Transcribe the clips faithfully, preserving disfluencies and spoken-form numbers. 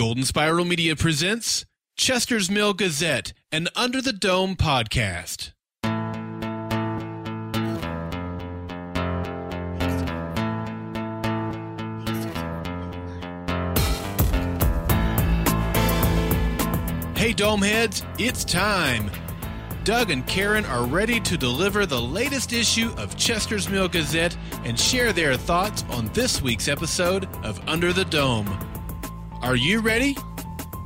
Golden Spiral Media presents Chester's Mill Gazette, an Under the Dome podcast. Hey, Domeheads, it's time. Doug and Karen are ready to deliver the latest issue of Chester's Mill Gazette and share their thoughts on this week's episode of Under the Dome. Are you ready?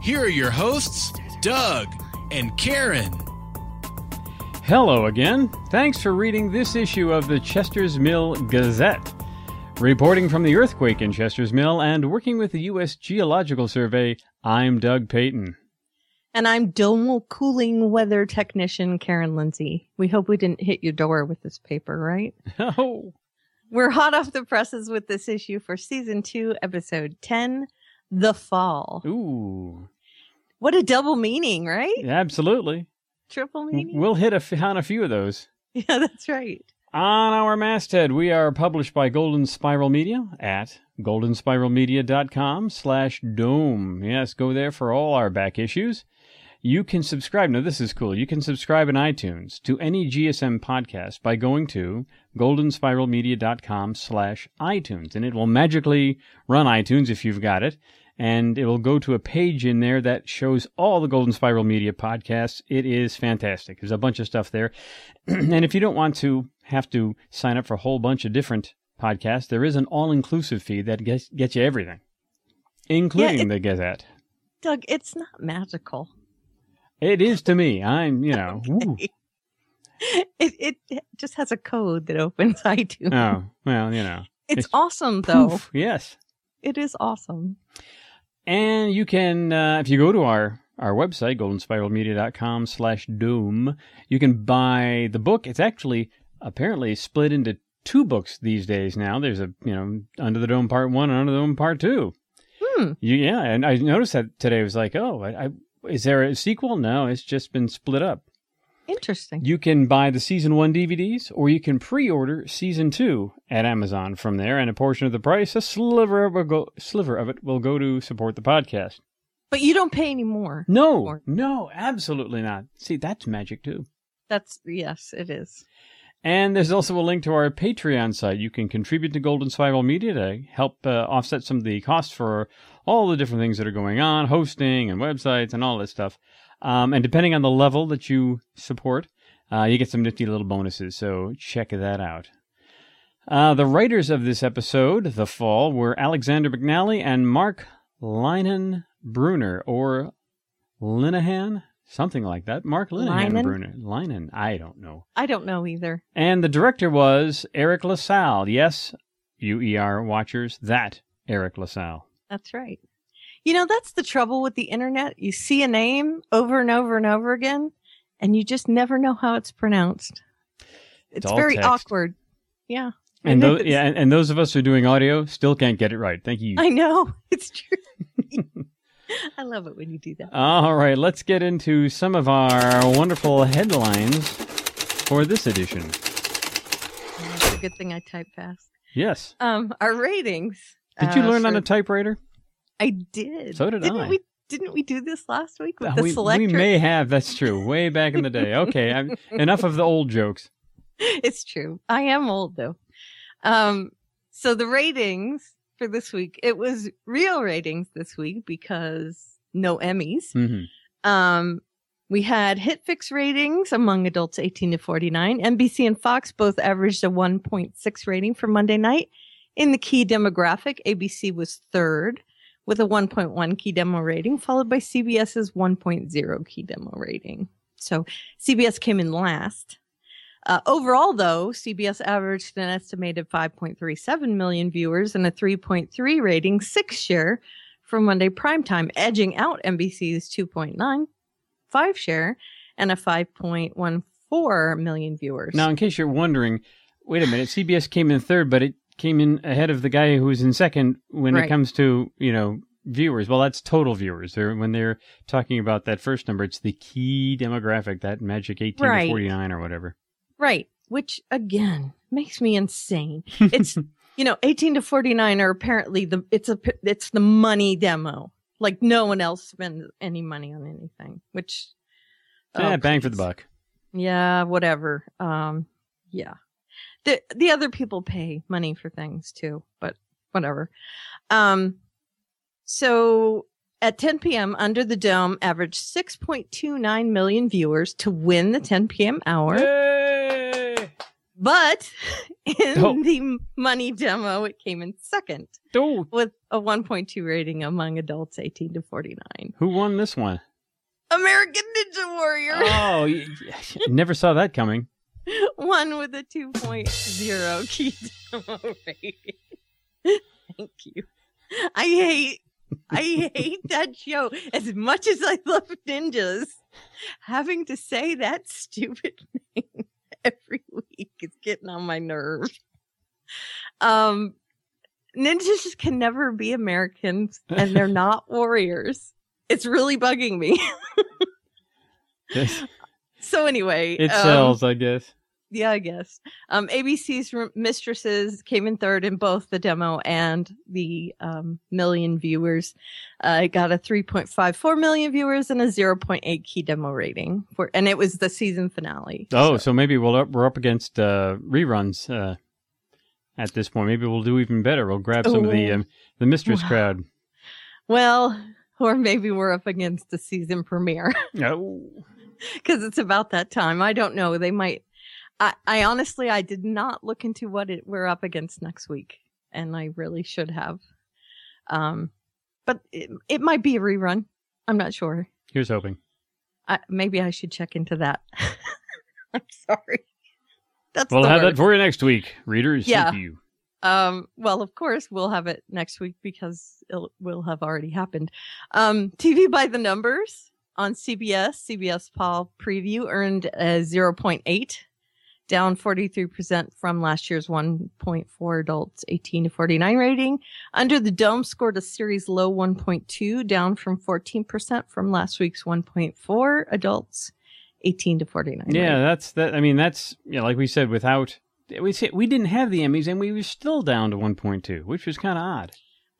Here are your hosts, Doug and Karen. Hello again. Thanks for reading this issue of the Chester's Mill Gazette. Reporting from the earthquake in Chester's Mill and working with the U S Geological Survey, I'm Doug Payton. And I'm domal cooling weather technician Karen Lindsay. We hope we didn't hit your door with this paper, right? Oh. We're hot off the presses with this issue for season two, episode ten, The Fall. Ooh. What a double meaning, right? Yeah, absolutely. Triple meaning? We'll hit a f- on a few of those. Yeah, that's right. On our masthead, we are published by Golden Spiral Media at goldenspiralmedia.com slash dome. Yes, go there for all our back issues. You can subscribe. Now, this is cool. You can subscribe in iTunes to any G S M podcast by going to goldenspiralmedia.com slash iTunes. And it will magically run iTunes if you've got it. And it will go to a page in there that shows all the Golden Spiral Media podcasts. It is fantastic. There's a bunch of stuff there. And if you don't want to have to sign up for a whole bunch of different podcasts, there is an all-inclusive feed that gets, gets you everything, including yeah, it, the Gazette. Doug, it's not magical. It is to me. I'm, you know. Okay. It it just has a code that opens iTunes. Oh, well, you know. It's, it's awesome, though. Poof, yes. It is awesome. And you can, uh, if you go to our, our website, goldenspiralmedia.com slash doom, you can buy the book. It's actually apparently split into two books these days now. There's a, you know, Under the Dome Part one and Under the Dome Part two. Hmm. You, yeah, and I noticed that today. It was like, oh, I... I is there a sequel? No, it's just been split up. Interesting. You can buy the Season one D V Ds, or you can pre-order Season two at Amazon from there, and a portion of the price, a sliver of, a go, sliver of it, will go to support the podcast. But you don't pay any more. No, anymore. No, absolutely not. See, that's magic, too. That's, yes, it is. And there's also a link to our Patreon site. You can contribute to Golden Spiral Media to help uh, offset some of the costs for all the different things that are going on, hosting and websites and all that stuff. Um, and depending on the level that you support, uh, you get some nifty little bonuses. So check that out. Uh, the writers of this episode, The Fall, were Alexander McNally and Mark Linehan Bruner, or Linehan. Something like that. Mark Linehan Bruner. Linehan. I don't know. I don't know either. And the director was Eric LaSalle. Yes, U E R watchers, that Eric LaSalle. That's right. You know, that's the trouble with the internet. You see a name over and over and over again, and you just never know how it's pronounced. It's, it's very text. Awkward. Yeah. And those, yeah, and those of us who are doing audio still can't get it right. Thank you. I know. It's true. I love it when you do that. All right, let's get into some of our wonderful headlines for this edition. It's a good thing I type fast. Yes. Um, our ratings. Did you uh, learn for... on a typewriter? I did. So did didn't I. We, didn't we do this last week with uh, the we, selector? We may have. That's true. Way back in the day. Okay. I'm, enough of the old jokes. It's true. I am old, though. Um, so the ratings... for this week, it was real ratings this week because no Emmys. Mm-hmm. Um, we had HitFix ratings among adults eighteen to forty-nine. N B C and Fox both averaged a one point six rating for Monday night. In the key demographic, A B C was third with a one point one key demo rating, followed by CBS's one point oh key demo rating. So C B S came in last. Uh, overall, though, C B S averaged an estimated five point three seven million viewers and a three point three rating six share for Monday primetime, edging out N B C's two point nine five share and a five point one four million viewers. Now, in case you're wondering, wait a minute, C B S came in third, but it came in ahead of the guy who was in second when right. It comes to, you know, viewers. Well, that's total viewers. They're, when they're talking about that first number, it's the key demographic, that magic eighteen right. to forty-nine or whatever. Right, which, again, makes me insane. It's, you know, eighteen to forty-nine are apparently the, it's a, it's the money demo. Like, no one else spends any money on anything, which... Yeah, oh, bang for the buck. Yeah, whatever. Um, yeah. The the other people pay money for things, too, but whatever. Um, so at ten p.m., Under the Dome averaged six point two nine million viewers to win the ten p.m. hour. Yay! But in oh. the money demo, it came in second oh. with a one point two rating among adults eighteen to forty-nine. Who won this one? American Ninja Warrior. Oh, you, you never saw that coming. One with a two point oh key demo rating. Thank you. I hate, I hate that show as much as I love ninjas. Having to say that stupid thing every week is getting on my nerves. Um, ninjas can never be Americans, and they're not warriors. It's really bugging me. Yes. So anyway. It um, sells, I guess. Yeah, I guess. Um, A B C's Mistresses came in third in both the demo and the um, million viewers. Uh, it got a three point five four million viewers and a zero point eight key demo rating. For, and it was the season finale. Oh, so, so maybe we'll up, we're up against uh, reruns uh, at this point. Maybe we'll do even better. We'll grab some Ooh. of the um, the Mistress wow. crowd. Well... Or maybe we're up against the season premiere. No. Because it's about that time. I don't know. They might. I, I honestly, I did not look into what it, we're up against next week. And I really should have. Um, but it, it might be a rerun. I'm not sure. Here's hoping. I, maybe I should check into that. I'm sorry. That's We'll have word. that for you next week. Readers, yeah. thank you. Um, well, of course, we'll have it next week because it will have already happened. Um, T V by the numbers on C B S. C B S Paul Preview earned a zero point eight, down forty-three percent from last year's one point four adults eighteen to forty-nine rating. Under the Dome scored a series low one point two, down from fourteen percent from last week's one point four adults eighteen to forty-nine. Yeah, rating. that's that. I mean, that's yeah, you know, like we said, without. We said we didn't have the Emmys, and we were still down to one point two, which was kind of odd.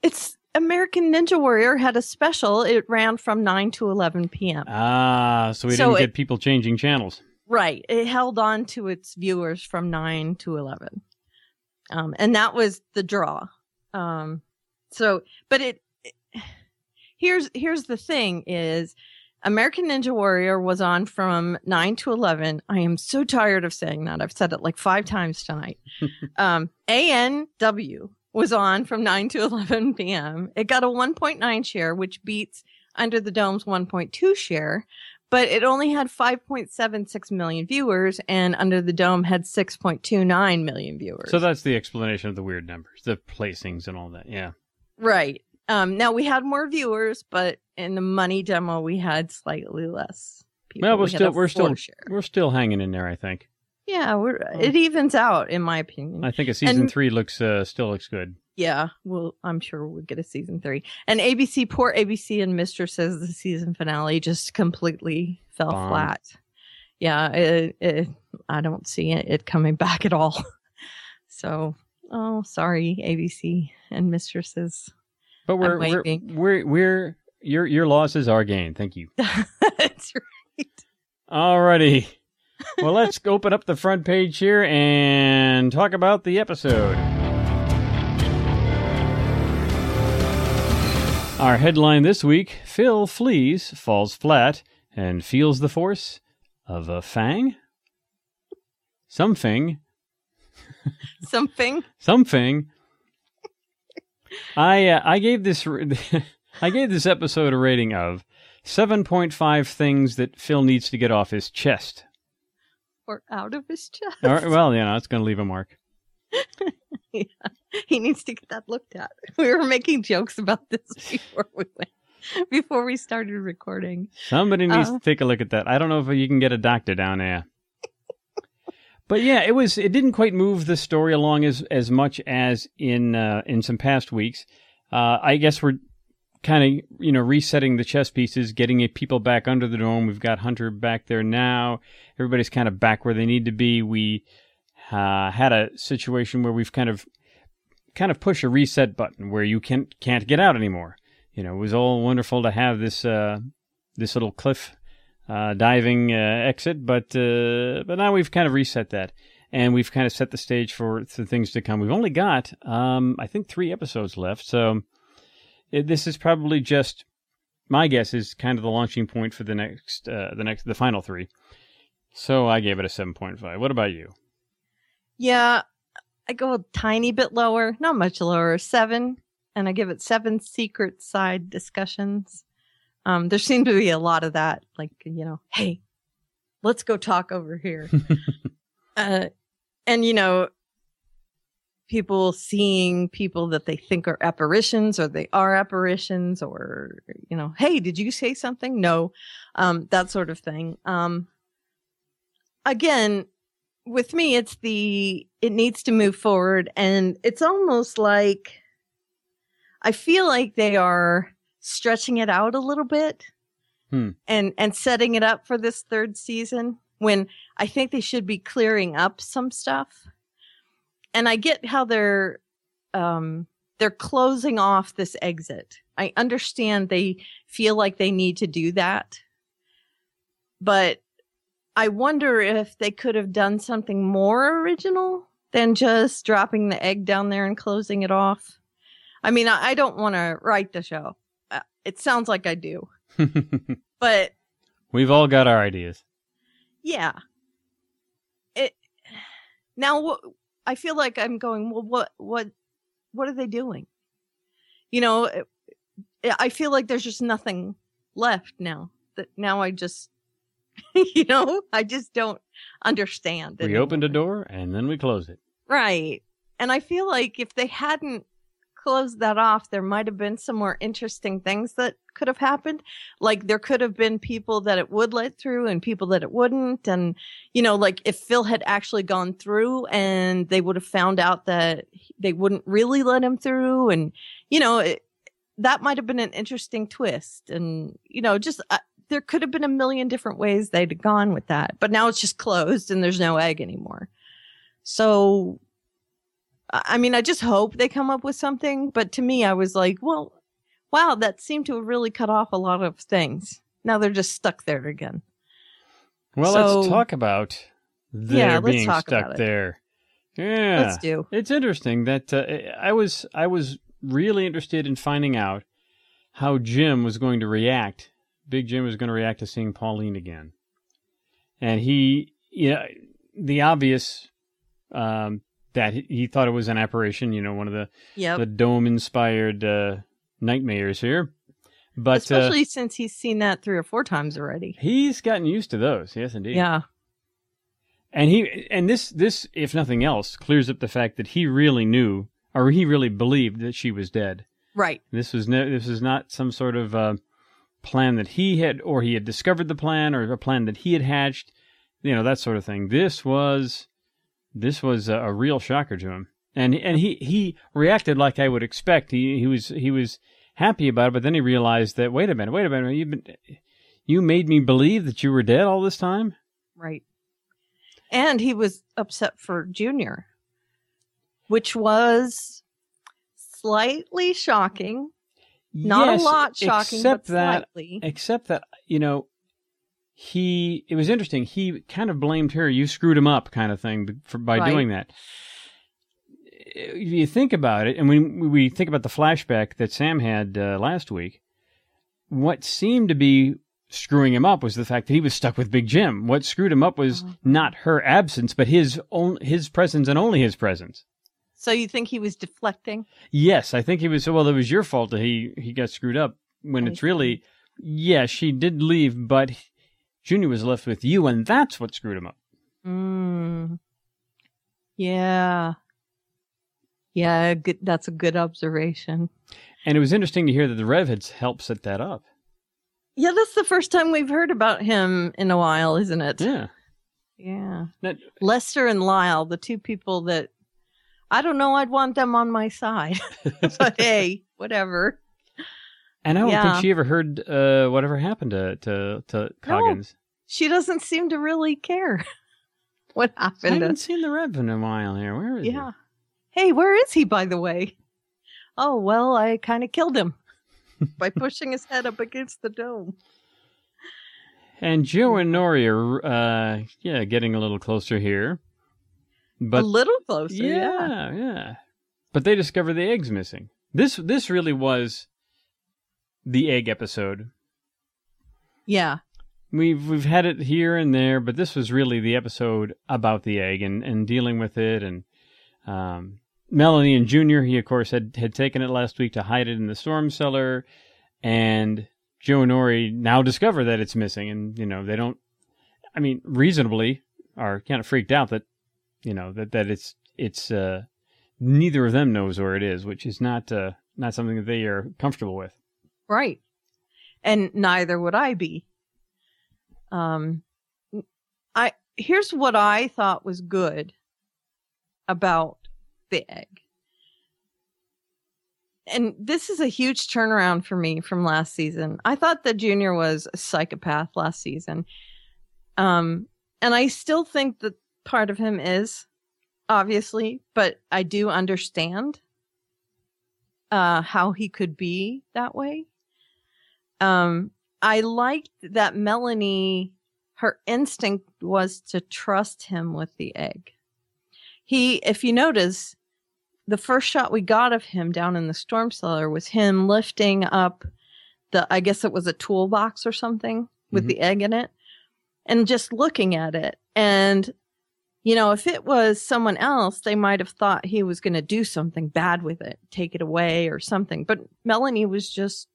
It's American Ninja Warrior had a special. It ran from nine to eleven p.m. Ah, so we so didn't it, get people changing channels. Right. It held on to its viewers from nine to eleven. Um, and that was the draw. Um, so, but it, it here's here's the thing is... American Ninja Warrior was on from nine to eleven. I am so tired of saying that. I've said it like five times tonight. um, A N W was on from nine to eleven p.m. It got a one point nine share, which beats Under the Dome's one point two share, but it only had five point seven six million viewers, and Under the Dome had six point two nine million viewers. So that's the explanation of the weird numbers, the placings and all that. Yeah. Right. Um, now, we had more viewers, but in the money demo, we had slightly less people. Well, we're we still we're still share. we're still hanging in there, I think. Yeah, we're um, it evens out, in my opinion. I think a season and, three looks uh, still looks good. Yeah, well, I'm sure we'll get a season three. And A B C, poor A B C, and Mistresses, the season finale just completely fell Bombed. flat. Yeah, it, it, I don't see it, it coming back at all. So, oh, sorry, A B C and Mistresses. But we're we're, we're we're your your loss is our gain. Thank you. That's right. All righty. Well, let's open up the front page here and talk about the episode. Our headline this week: Phil flees, falls flat, and feels the force of a fang. Something. Something. Something. I uh, I gave this I gave this episode a rating of seven point five things that Phil needs to get off his chest. Or out of his chest. Or, well, you know, it's going to leave a mark. Yeah. He needs to get that looked at. We were making jokes about this before we went, before we started recording. Somebody needs uh, to take a look at that. I don't know if you can get a doctor down there. But yeah, it was. It didn't quite move the story along as, as much as in uh, in some past weeks. Uh, I guess we're kind of you know resetting the chess pieces, getting people back under the dome. We've got Hunter back there now. Everybody's kind of back where they need to be. We uh, had a situation where we've kind of kind of pushed a reset button where you can't can't get out anymore. you know, it was all wonderful to have this uh, this little cliff uh, diving uh, exit, but uh, but now we've kind of reset that, and we've kind of set the stage for, for things to come. We've only got, um, I think, three episodes left, so it, this is probably just, my guess is, kind of the launching point for the next, uh, the next, the final three. So I gave it a seven point five. What about you? Yeah, I go a tiny bit lower, not much lower, seven. And I give it seven secret side discussions. Um, there seemed to be a lot of that. Like, you know, hey, let's go talk over here. uh, and, you know, people seeing people that they think are apparitions, or they are apparitions, or, you know, hey, did you say something? No. Um, that sort of thing. Um, again, with me, it's the, it needs to move forward. And it's almost like, I feel like they are stretching it out a little bit hmm. and, and setting it up for this third season, when I think they should be clearing up some stuff. And I get how they're, um, they're closing off this exit. I understand they feel like they need to do that, but I wonder if they could have done something more original than just dropping the egg down there and closing it off. I mean, I don't want to write the show. Uh, it sounds like I do. But we've all got our ideas. Yeah. It now wh- I feel like I'm going, well, what what what are they doing? You know, it, I feel like there's just nothing left now. That now I just you know, I just don't understand. We anymore. Opened a door and then we closed it. Right. And I feel like if they hadn't close that off, there might have been some more interesting things that could have happened. Like, there could have been people that it would let through and people that it wouldn't. And, you know, like if Phil had actually gone through and they would have found out that they wouldn't really let him through. And, you know, it, that might have been an interesting twist. And, you know, just uh, there could have been a million different ways they'd have gone with that. But now it's just closed and there's no egg anymore. So, I mean, I just hope they come up with something. But to me, I was like, well, wow, that seemed to have really cut off a lot of things. Now they're just stuck there again. Well, so, let's talk about their yeah, being stuck there. Yeah, let's do. It's interesting that uh, I was I was really interested in finding out how Jim was going to react. Big Jim was going to react to seeing Pauline again. And he, you know, the obvious... Um, that he thought it was an apparition, you know, one of the yep. the dome-inspired uh, nightmares here. But especially uh, since he's seen that three or four times already. He's gotten used to those, yes, indeed. Yeah. And he and this, this, if nothing else, clears up the fact that he really knew, or he really believed that she was dead. Right. This was no, this is not some sort of uh, plan that he had, or he had discovered the plan, or a plan that he had hatched, you know, that sort of thing. This was... This was a, a real shocker to him, and and he, he reacted like I would expect. He he was he was happy about it, but then he realized that wait a minute, wait a minute, you been you made me believe that you were dead all this time, right? And he was upset for Junior, which was slightly shocking, not yes, a lot shocking, except but that, slightly. Except that you know. He, it was interesting. He kind of blamed her. You screwed him up, kind of thing, for, by right. doing that. If you think about it, and when we think about the flashback that Sam had uh, last week, what seemed to be screwing him up was the fact that he was stuck with Big Jim. What screwed him up was oh. not her absence, but his own, his presence, and only his presence. So you think he was deflecting? Yes, I think he was. Well, it was your fault that he he got screwed up. When I it's see. really, yeah, she did leave, but. Junior was left with you, and that's what screwed him up. Mm. Yeah. Yeah, good, that's a good observation. And it was interesting to hear that the Rev had helped set that up. Yeah, that's the first time we've heard about him in a while, isn't it? Yeah. Yeah. That, Lester and Lyle, the two people that... I don't know, I'd want them on my side. But hey, whatever. And I don't yeah. think she ever heard uh, whatever happened to, to, to Coggins. No, she doesn't seem to really care what happened. I haven't to... seen the Rev in a while here. Where is yeah. he? Hey, where is he, by the way? Oh, well, I kind of killed him. by pushing his head up against the dome. And Joe and Nori are, uh, yeah, getting a little closer here. But, a little closer, yeah, yeah. yeah. But they discover the egg's missing. This this really was the egg episode. Yeah. We've we've had it here and there, but this was really the episode about the egg and, and dealing with it. And um, Melanie and Junior, he, of course, had, had taken it last week to hide it in the storm cellar. And Joe and Nori now discover that it's missing. And, you know, they don't, I mean, reasonably are kind of freaked out that, you know, that, that it's, it's, uh, neither of them knows where it is, which is not, uh, not something that they are comfortable with. Right. And neither would I be. Um, I, here's what I thought was good about the egg. And this is a huge turnaround for me from last season. I thought that Junior was a psychopath last season. Um, and I still think that part of him is, obviously, but I do understand uh, how he could be that way. Um, I liked that Melanie, her instinct was to trust him with the egg. He, if you notice, the first shot we got of him down in the storm cellar was him lifting up the, I guess it was a toolbox or something with mm-hmm. the egg in it, and just looking at it. And, you know, if it was someone else, they might have thought he was going to do something bad with it, take it away or something. But Melanie was just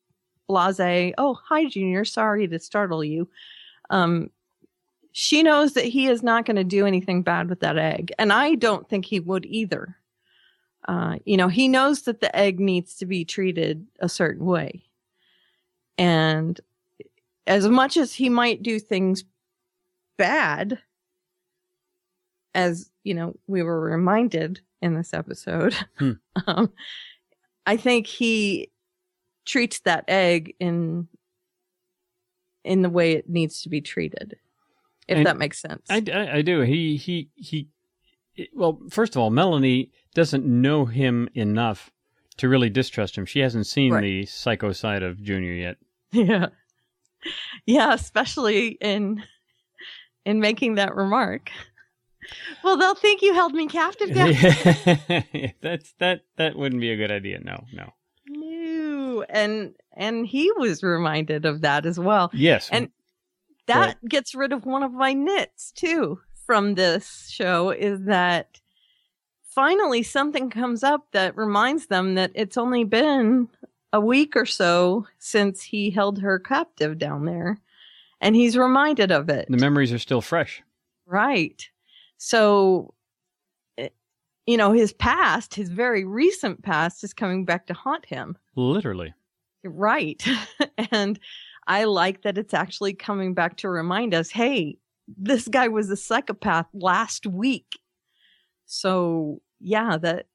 blasé. Oh, hi, Junior. Sorry to startle you. Um, she knows that he is not going to do anything bad with that egg. And I don't think he would either. Uh, you know, he knows that the egg needs to be treated a certain way. And as much as he might do things bad, as, you know, we were reminded in this episode, hmm. um, I think he treats that egg in in the way it needs to be treated, if and that makes sense. I, I, I do. He, he, he, it, well, first of all, Melanie doesn't know him enough to really distrust him. She hasn't seen right. the psycho side of Junior yet. Yeah. Yeah, especially in in making that remark. Well, they'll think you held me captive. Yeah. That's that. That wouldn't be a good idea. No, no. No, and and he was reminded of that as well. Yes, and that but... gets rid of one of my nits too from this show, is that finally something comes up that reminds them that it's only been a week or so since he held her captive down there, and he's reminded of it. The memories are still fresh. Right. So, you know, his past, his very recent past, is coming back to haunt him. Literally. Right. And I like that it's actually coming back to remind us, hey, this guy was a psychopath last week. So, yeah, that,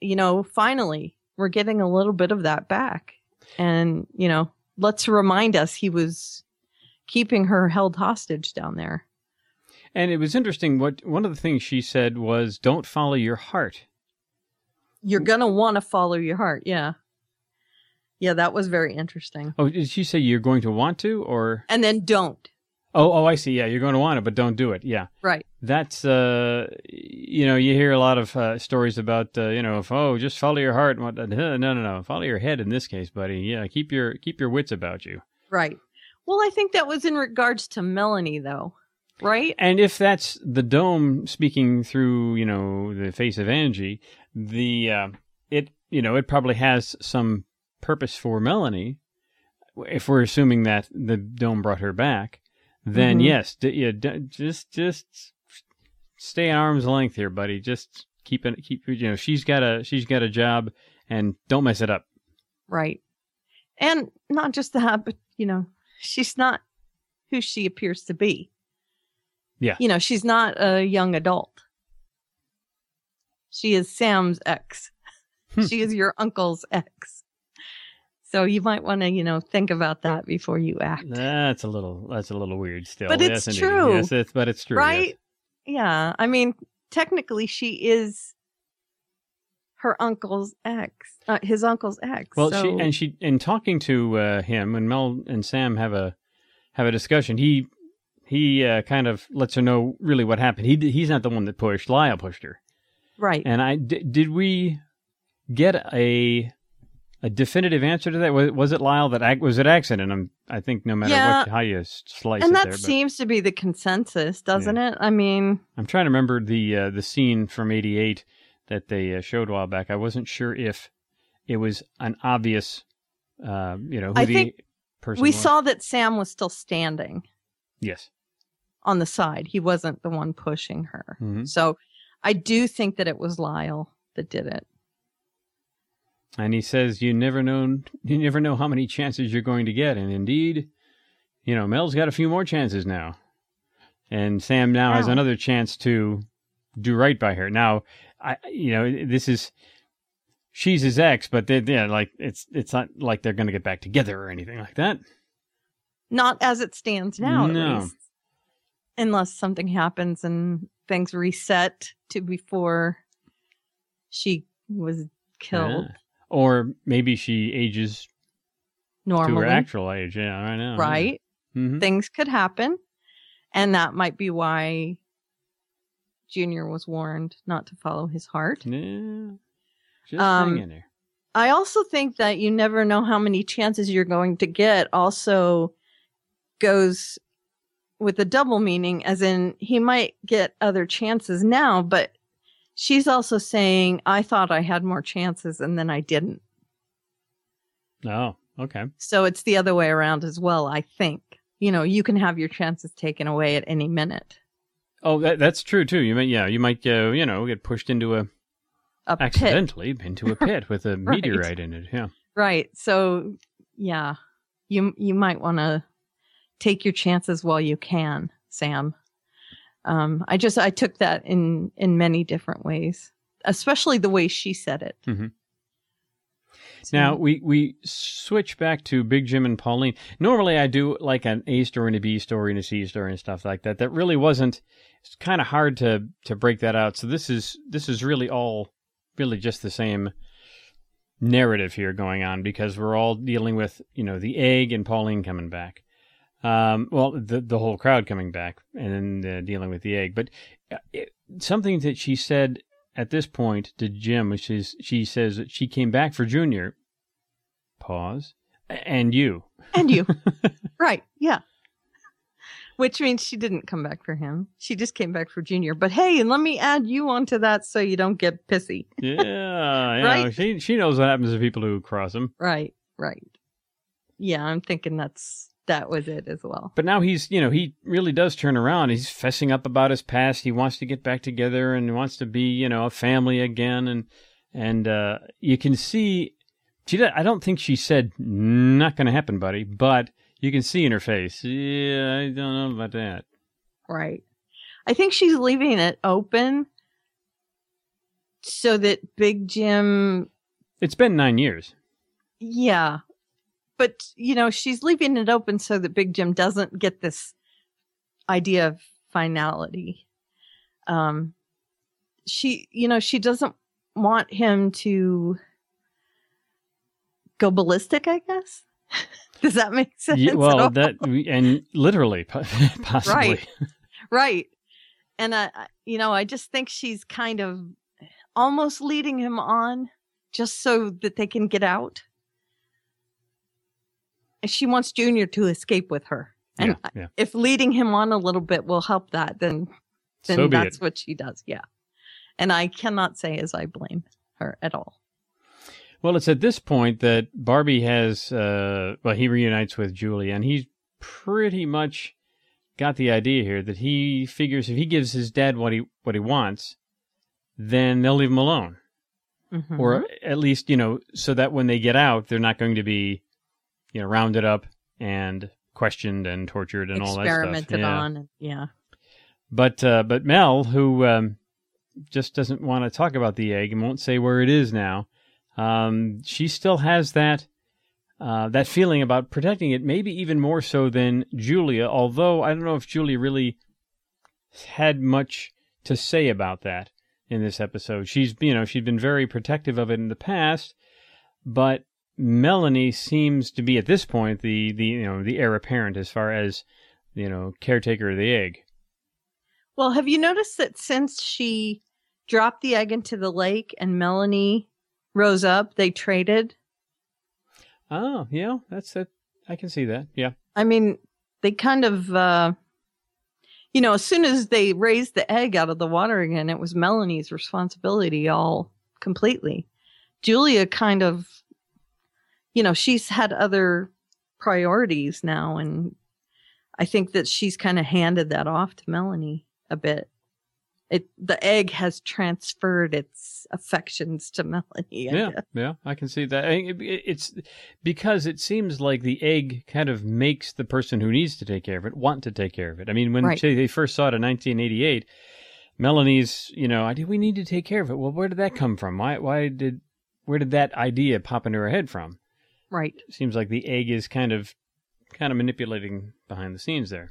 you know, finally, we're getting a little bit of that back. And, you know, let's remind us he was keeping her held hostage down there. And it was interesting. What one of the things she said was, "Don't follow your heart." You're gonna want to follow your heart, yeah, yeah. That was very interesting. Oh, did she say you're going to want to, or and then don't? Oh, oh, I see. Yeah, you're going to want it, but don't do it. Yeah, right. That's uh, you know, you hear a lot of uh, stories about uh, you know, if, oh, just follow your heart. And what, uh, no, no, no, follow your head in this case, buddy. Yeah, keep your keep your wits about you. Right. Well, I think that was in regards to Melanie, though. Right. And if that's the dome speaking through, you know, the face of Angie, the uh, it, you know, it probably has some purpose for Melanie. If we're assuming that the dome brought her back, then mm-hmm. yes, d- yeah, d- just just stay at arm's length here, buddy. Just keep it. Keep, you know, she's got a she's got a job, and don't mess it up. Right. And not just that, but, you know, she's not who she appears to be. Yeah. You know, she's not a young adult. She is Sam's ex. Hmm. She is your uncle's ex. So you might want to, you know, think about that before you act. That's a little that's a little weird still. But it's yes, true. Yes, it's, but it's true. Right? Yes. Yeah. I mean, technically she is her uncle's ex, uh, his uncle's ex. Well, so. she and she in talking to uh, him, when Mel and Sam have a have a discussion, he he uh, kind of lets her know really what happened. He he's not the one that pushed. Lyle pushed her, right? And I d- did we get a a definitive answer to that? Was, was it Lyle that was it accident? I'm, I think no matter yeah. what, how you slice and it, and that there, seems but, to be the consensus, doesn't yeah. it? I mean, I'm trying to remember the uh, the scene from eighty-eight. That they showed a while back. I wasn't sure if it was an obvious, uh, you know, who I the think person we was. Saw that Sam was still standing. Yes. On the side. He wasn't the one pushing her. Mm-hmm. So I do think that it was Lyle that did it. And he says, you never know, you never know how many chances you're going to get. And indeed, you know, Mel's got a few more chances now. And Sam now wow. has another chance to do right by her. Now, I, you know, this is, she's his ex, but they're, they're like, it's it's not like they're going to get back together or anything like that. Not as it stands now, no. at least. Unless something happens and things reset to before she was killed. Yeah. Or maybe she ages normally to her actual age. Yeah, I know. Right? Yeah. Mm-hmm. Things could happen. And that might be why Junior was warned not to follow his heart. Yeah, just um, in there. I also think that you never know how many chances you're going to get also goes with a double meaning, as in he might get other chances now, but she's also saying, I thought I had more chances and then I didn't. Oh, okay. So it's the other way around as well, I think. You know, you can have your chances taken away at any minute. Oh, that, that's true too. You might, yeah, you might, uh, you know, get pushed into a, a accidentally pit. into a pit with a right. meteorite in it. Yeah, right. So, yeah, you you might want to take your chances while you can, Sam. Um, I just I took that in in many different ways, especially the way she said it. Mm-hmm. So, now we we switch back to Big Jim and Pauline. Normally, I do like an A story and a B story and a C story and stuff like that. That really wasn't. It's kind of hard to, to break that out. So this is this is really all really just the same narrative here going on, because we're all dealing with, you know, the egg and Pauline coming back. Um, well, the the whole crowd coming back and then uh, dealing with the egg. But it, something that she said at this point to Jim, which is she says that she came back for Junior. Pause. And you. And you. Right. Yeah. Which means she didn't come back for him. She just came back for Junior. But hey, and let me add you onto that so you don't get pissy. Yeah, yeah. Right? She she knows what happens to people who cross him. Right, right. Yeah, I'm thinking that's that was it as well. But now he's, you know, he really does turn around. He's fessing up about his past. He wants to get back together and wants to be, you know, a family again. And and uh, you can see, she did, I don't think she said, not going to happen, buddy, but you can see in her face, yeah, I don't know about that. Right. I think she's leaving it open so that Big Jim... It's been nine years. Yeah. But, you know, she's leaving it open so that Big Jim doesn't get this idea of finality. Um, she, you know, she doesn't want him to go ballistic, I guess. Does that make sense? Yeah, well, that and literally, possibly. Right, right. And I, you know, I just think she's kind of almost leading him on, just so that they can get out. She wants Junior to escape with her, and yeah, yeah. if leading him on a little bit will help that, then then so that's it. What she does. Yeah, and I cannot say as I blame her at all. Well, it's at this point that Barbie has, uh, well, he reunites with Julie, and he's pretty much got the idea here that he figures if he gives his dad what he what he wants, then they'll leave him alone. Mm-hmm. Or at least, you know, so that when they get out, they're not going to be, you know, rounded up and questioned and tortured and all that stuff. Experimented yeah. on, yeah. But, uh, but Mel, who um, just doesn't want to talk about the egg and won't say where it is now, Um, she still has that uh, that feeling about protecting it, maybe even more so than Julia, although I don't know if Julia really had much to say about that in this episode. She's, you know, she'd been very protective of it in the past, but Melanie seems to be at this point the, the, you know, the heir apparent as far as, you know, caretaker of the egg. Well, have you noticed that since she dropped the egg into the lake and Melanie rose up, they traded? Oh, yeah, that's it. I can see that. Yeah. I mean, they kind of, uh, you know, as soon as they raised the egg out of the water again, it was Melanie's responsibility all completely. Julia kind of, you know, she's had other priorities now, and I think that she's kind of handed that off to Melanie a bit. It, the egg has transferred its affections to Melanie. I yeah, guess. yeah, I can see that. It, it, it's because it seems like the egg kind of makes the person who needs to take care of it want to take care of it. I mean, when right. she, they first saw it in nineteen eighty-eight, Melanie's, you know, I we need to take care of it. Well, where did that come from? Why? Why did? Where did that idea pop into her head from? Right. It seems like the egg is kind of, kind of manipulating behind the scenes there.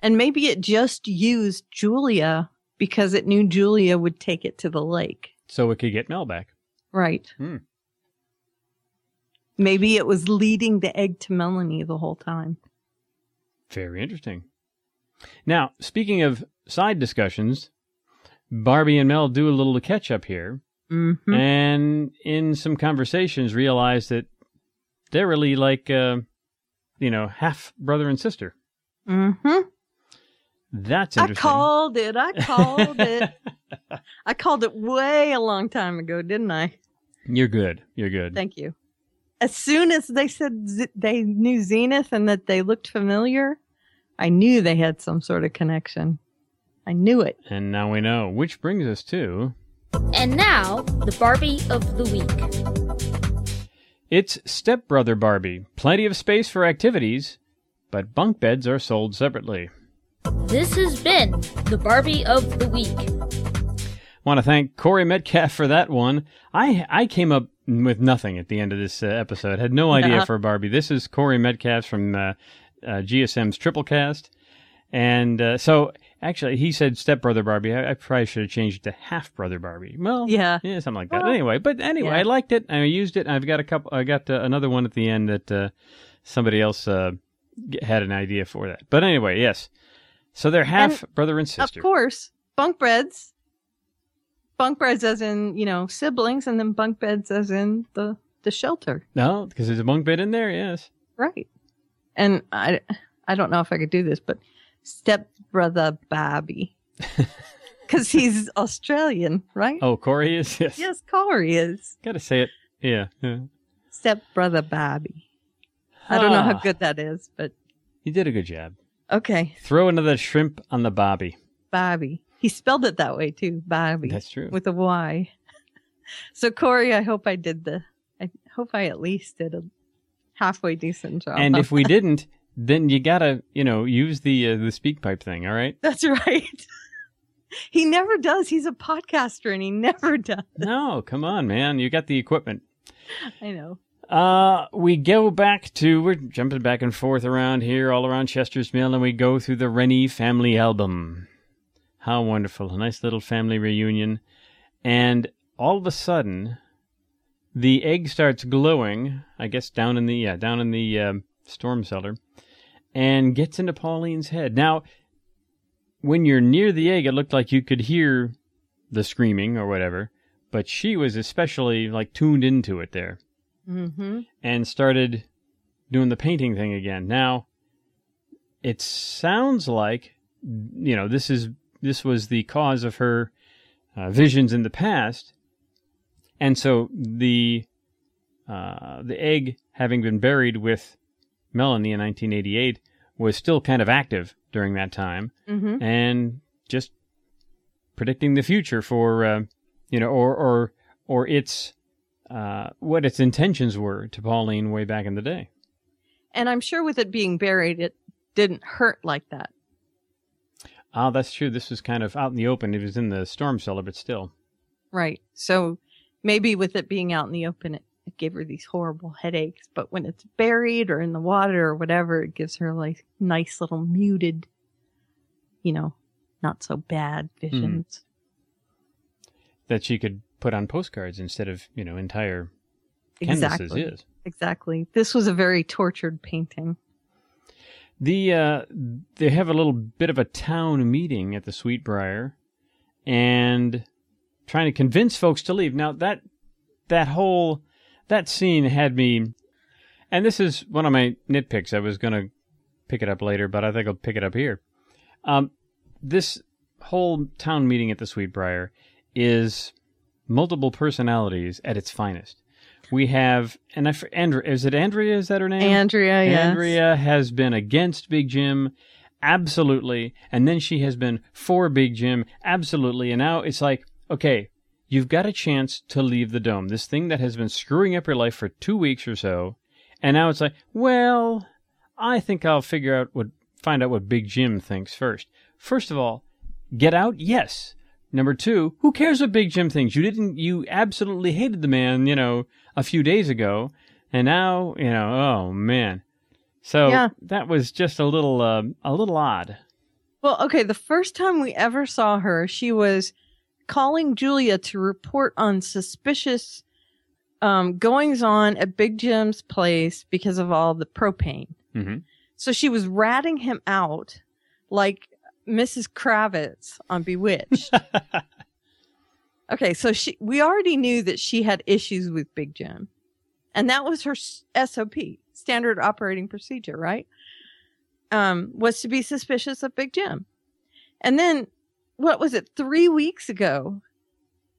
And maybe it just used Julia, because it knew Julia would take it to the lake. So it could get Mel back. Right. Hmm. Maybe it was leading the egg to Melanie the whole time. Very interesting. Now, speaking of side discussions, Barbie and Mel do a little catch-up here. Mm-hmm. And in some conversations realize that they're really like, uh, you know, half brother and sister. Mm-hmm. That's interesting. I called it. I called it. I called it way a long time ago, didn't I? You're good. You're good. Thank you. As soon as they said z- they knew Zenith and that they looked familiar, I knew they had some sort of connection. I knew it. And now we know, which brings us to... And now, the Barbie of the Week. It's Stepbrother Barbie. Plenty of space for activities, but bunk beds are sold separately. This has been the Barbie of the Week. I want to thank Corey Metcalf for that one. I I came up with nothing at the end of this uh, episode. Had no idea for Barbie. This is Corey Metcalf from uh, uh, G S M's TripleCast. And uh, so, actually, he said Stepbrother Barbie. I, I probably should have changed it to Half-Brother Barbie. Well, yeah, yeah something like that. Well, anyway, but anyway, yeah. I liked it. I used it. I've got a couple. I got uh, another one at the end that uh, somebody else uh, had an idea for that. But anyway, yes. So they're half and, brother and sister. Of course, bunk beds. Bunk beds as in, you know, siblings, and then bunk beds as in the, the shelter. No, because there's a bunk bed in there, yes. Right. And I, I don't know if I could do this, but Stepbrother Bobby. Because he's Australian, right? Oh, Corey is? Yes, yes Corey is. Got to say it. Yeah. yeah. Stepbrother Bobby. Ah. I don't know how good that is, but... You did a good job. Okay. Throw another shrimp on the Bobby. Bobby. He spelled it that way too. Bobby. That's true. With a Y. So Corey, I hope I did the. I hope I at least did a halfway decent job. And if we didn't, then you gotta, you know, use the uh, the speak pipe thing. All right. That's right. He never does. He's a podcaster, and he never does. No, come on, man. You got the equipment. I know. Uh, we go back to, we're jumping back and forth around here, all around Chester's Mill, and we go through the Rennie family album. How wonderful. A nice little family reunion. And all of a sudden, the egg starts glowing, I guess down in the, yeah, down in the uh, storm cellar, and gets into Pauline's head. Now, when you're near the egg, it looked like you could hear the screaming or whatever, but she was especially, like, tuned into it there. Mm-hmm. And started doing the painting thing again. Now, it sounds like, you know, this is this was the cause of her uh, visions in the past, and so the uh, the egg, having been buried with Melanie in nineteen eighty-eight, was still kind of active during that time, mm-hmm. and just predicting the future for uh, you know, or or or its. Uh, what its intentions were to Pauline way back in the day. And I'm sure with it being buried, it didn't hurt like that. Ah, that's true. This was kind of out in the open. It was in the storm cellar, but still. Right. So maybe with it being out in the open, it, it gave her these horrible headaches. But when it's buried or in the water or whatever, it gives her like nice little muted, you know, not so bad visions. Mm. that she could put on postcards instead of, you know, entire canvases. Exactly. Is. Exactly. This was a very tortured painting. The uh, they have a little bit of a town meeting at the Sweetbriar and trying to convince folks to leave. Now, that that whole, that scene had me, and this is one of my nitpicks. I was going to pick it up later, but I think I'll pick it up here. Um, this whole town meeting at the Sweetbriar is multiple personalities at its finest. We have, and I, Andrea, is it Andrea? Is that her name? Andrea, yes. Andrea has been against Big Jim, absolutely. And then she has been for Big Jim, absolutely. And now it's like, okay, you've got a chance to leave the Dome. This thing that has been screwing up your life for two weeks or so. And now it's like, well, I think I'll figure out what, find out what Big Jim thinks first. First of all, get out? Yes. Number two, who cares what Big Jim thinks? You didn't, you absolutely hated the man, you know, a few days ago. And now, you know, oh man. So yeah. That was just a little, uh, a little odd. Well, okay. The first time we ever saw her, she was calling Julia to report on suspicious um, goings on at Big Jim's place because of all the propane. Mm-hmm. So she was ratting him out like Missus Kravitz on Bewitched. Okay, so she we already knew that she had issues with Big Jim. And that was her S O P, standard operating procedure, right? Um, was to be suspicious of Big Jim. And then, what was it, three weeks ago,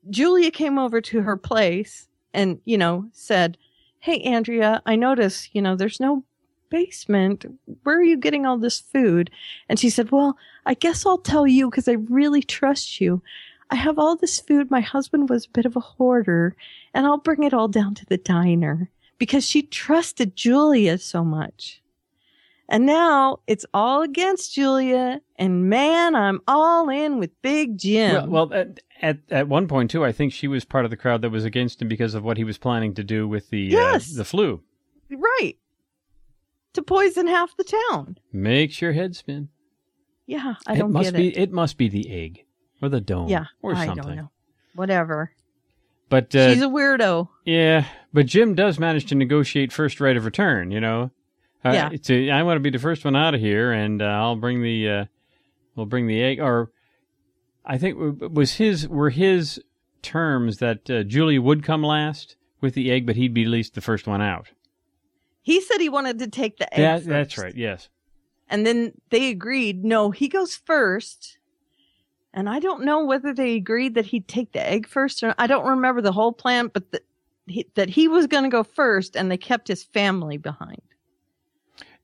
Julia came over to her place and, you know, said, hey, Andrea, I notice, you know, there's no basement. Where are you getting all this food? And she said, well, I guess I'll tell you because I really trust you. I have all this food. My husband was a bit of a hoarder, and I'll bring it all down to the diner, because she trusted Julia so much. And now it's all against Julia, and man, I'm all in with Big Jim. Well, well at, at at one point too, I think she was part of the crowd that was against him because of what he was planning to do with the yes. uh, the flu. Right. To poison half the town. Makes your head spin. Yeah, I don't it must get it. Be, it must be the egg or the dome yeah, or I something. I don't know. Whatever. But uh, she's a weirdo. Yeah, but Jim does manage to negotiate first right of return, you know. Uh, yeah. To, I want to be the first one out of here, and uh, I'll bring the, uh, we'll bring the egg. Or I think was his were his terms that uh, Julia would come last with the egg, but he'd be at least the first one out. He said he wanted to take the egg. That, first. That's right. Yes. And then they agreed. No, he goes first. And I don't know whether they agreed that he'd take the egg first, or I don't remember the whole plan, but the, he, that he was going to go first, and they kept his family behind.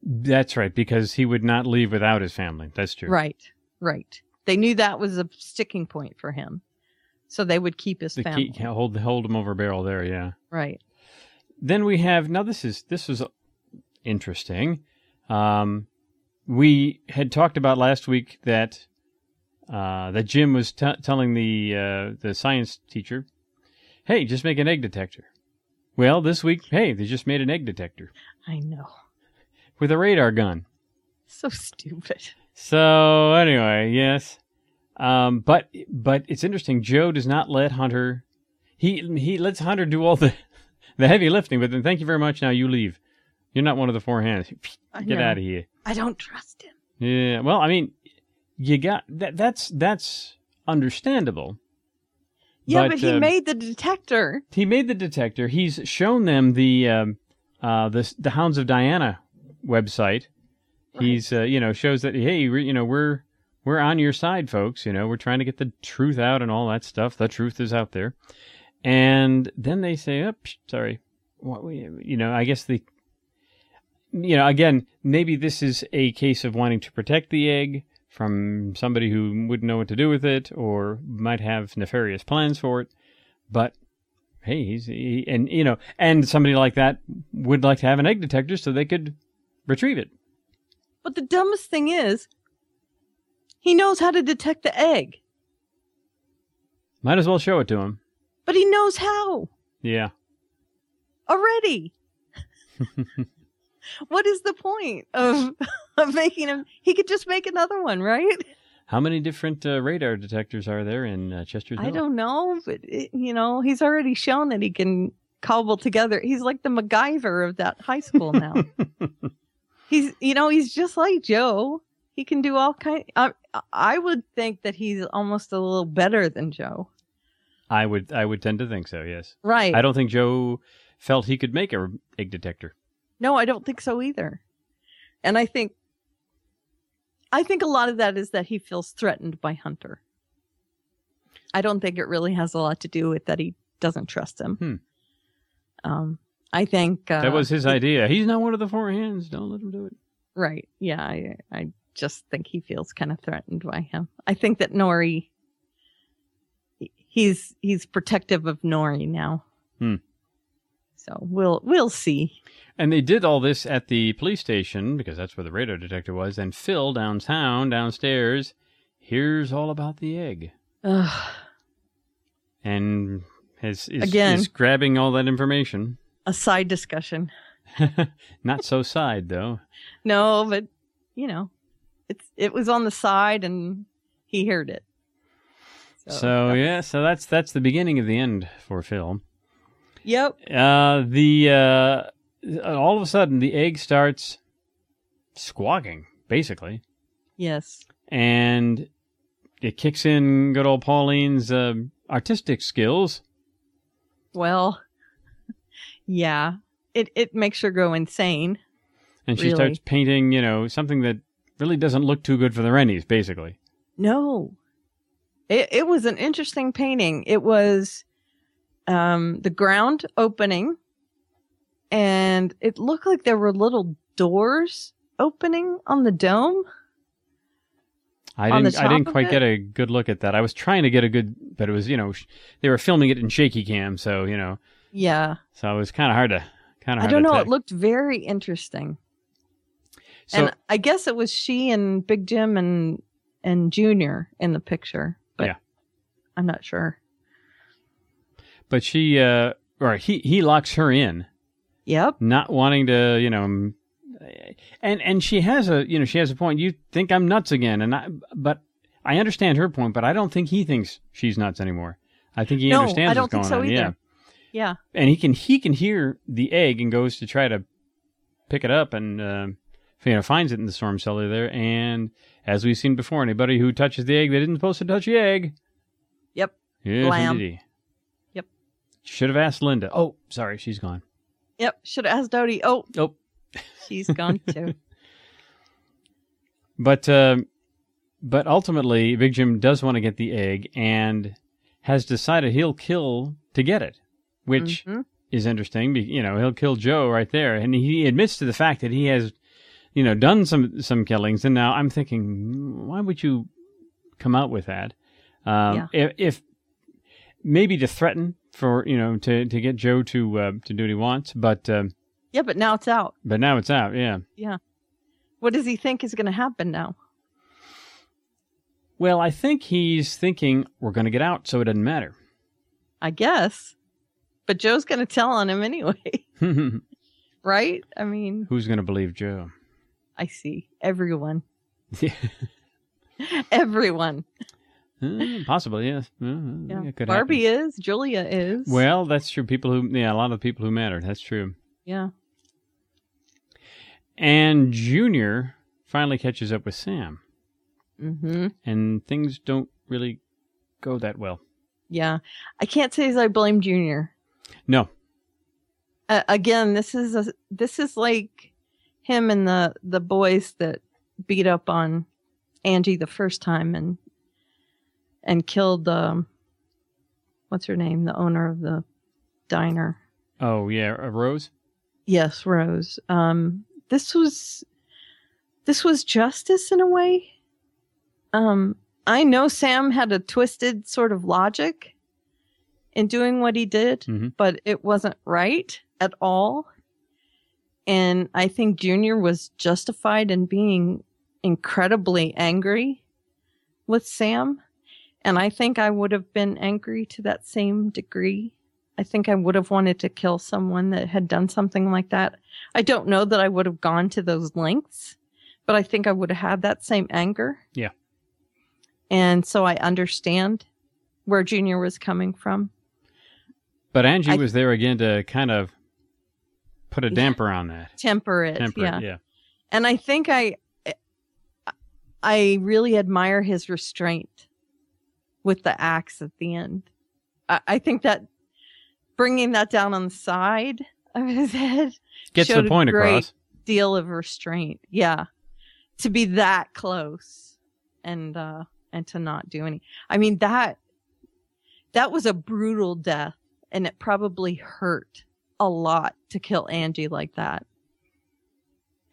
That's right, because he would not leave without his family. That's true. Right, right. They knew that was a sticking point for him, so they would keep his the family. Key, hold, hold him over a barrel there, yeah. Right. Then we have now. This is this is interesting. Um, we had talked about last week that uh, that Jim was t- telling the uh, the science teacher, "Hey, just make an egg detector." Well, this week, hey, they just made an egg detector. I know. With a radar gun. So stupid. So anyway, yes. Um, but but it's interesting. Joe does not let Hunter. He he lets Hunter do all the, the heavy lifting. But then, thank you very much. Now you leave. You're not one of the four hands. Get out of here. I don't trust him. Yeah. Well, I mean, you got that. That's that's understandable. Yeah, but, but he uh, made the detector. He made the detector. He's shown them the um, uh, the the Hounds of Diana website. Right. He's, uh, you know, shows that, hey, you know, we're, we're on your side, folks. You know, we're trying to get the truth out and all that stuff. The truth is out there. And then they say, oh, sorry. What, you know, I guess the, you know, again, maybe this is a case of wanting to protect the egg from somebody who wouldn't know what to do with it or might have nefarious plans for it. But hey, he's, he, and you know, and somebody like that would like to have an egg detector so they could retrieve it. But the dumbest thing is, he knows how to detect the egg. Might as well show it to him. But he knows how. Yeah. Already. What is the point of, of making him? He could just make another one, right? How many different uh, radar detectors are there in uh, Chester's Mill? I don't know, but it, you know, he's already shown that he can cobble together. He's like the MacGyver of that high school now. he's, you know, he's just like Joe. He can do all kind. I, I would think that he's almost a little better than Joe. I would, I would tend to think so. Yes. Right. I don't think Joe felt he could make a egg detector. No, I don't think so either. And I think, I think a lot of that is that he feels threatened by Hunter. I don't think it really has a lot to do with that he doesn't trust him. Hmm. Um, I think uh, that was his idea. He's not one of the four hands. Don't let him do it. Right. Yeah. I, I just think he feels kind of threatened by him. I think that Nori, he's, he's protective of Nori now. Hmm. So we'll, we'll see. And they did all this at the police station because that's where the radar detector was. And Phil downtown, downstairs, hears all about the egg. Ugh. And Is, is, Again, is grabbing all that information. A side discussion. Not so side, though. No, but, you know, it's it was on the side and he heard it. So, so uh, yeah, so that's that's the beginning of the end for Phil. Yep. Uh, the uh, all of a sudden, the egg starts squawking, basically. Yes. And it kicks in good old Pauline's uh, artistic skills. Well, yeah, it it makes her go insane. And she really. starts painting, you know, something that really doesn't look too good for the Rennies, basically. No, it it was an interesting painting. It was um, the ground opening, and it looked like there were little doors opening on the dome. I didn't. I didn't quite it? get a good look at that. I was trying to get a good, but it was you know sh- they were filming it in shaky cam, so you know. Yeah. So it was kind of hard to kind of. I don't know. It looked very interesting. So, and I guess it was she and Big Jim and and Junior in the picture, but yeah. I'm not sure. But she, uh, or he, he locks her in. Yep. Not wanting to, you know. And and she has a you know she has a point. You think I'm nuts again, and I, but I understand her point. But I don't think he thinks she's nuts anymore. I think he no, understands I don't what's think going so on. Either. Yeah, yeah. And he can he can hear the egg and goes to try to pick it up and uh, you know finds it in the storm cellar there. And as we've seen before, anybody who touches the egg, they didn't supposed to touch the egg. Yep. Yes, Blam. Indeed. Yep. Should have asked Linda. Oh, sorry, she's gone. Yep. Should have asked Dodie. Oh. Nope. Oh. She's gone too. But uh, but ultimately, Big Jim does want to get the egg and has decided he'll kill to get it, which mm-hmm. is interesting. You know, he'll kill Joe right there, and he admits to the fact that he has, you know, done some some killings. And now I'm thinking, why would you come out with that? Um, yeah. if, if maybe to threaten for you know to, to get Joe to uh, to do what he wants, but. Uh, Yeah, but now it's out. But now it's out, yeah. Yeah. What does he think is going to happen now? Well, I think he's thinking, we're going to get out, so it doesn't matter. I guess. But Joe's going to tell on him anyway. Right? I mean... Who's going to believe Joe? I see. Everyone. Yeah. Everyone. Mm, possibly, yes. Mm, yeah. It could Barbie happen. is. Julia is. Well, that's true. People who... Yeah, a lot of people who matter. That's true. Yeah. And Junior finally catches up with Sam. Mm-hmm. And things don't really go that well. Yeah. I can't say as I blame Junior. No. Uh, again, this is a, this is like him and the, the boys that beat up on Angie the first time and and killed um what's her name, the owner of the diner. Oh, yeah, Rose? Yes, Rose. Um This was, this was justice in a way. Um, I know Sam had a twisted sort of logic in doing what he did, mm-hmm. but it wasn't right at all. And I think Junior was justified in being incredibly angry with Sam. And I think I would have been angry to that same degree. I think I would have wanted to kill someone that had done something like that. I don't know that I would have gone to those lengths, but I think I would have had that same anger. Yeah. And so I understand where Junior was coming from. But Angie I, was there again to kind of put a damper yeah, on that. Temper it. Temper yeah. it, yeah. And I think I, I really admire his restraint with the axe at the end. I, I think that bringing that down on the side of his head gets the point across. Showed a great deal of restraint. Yeah. To be that close and, uh, and to not do any, I mean, that, that was a brutal death, and it probably hurt a lot to kill Angie like that.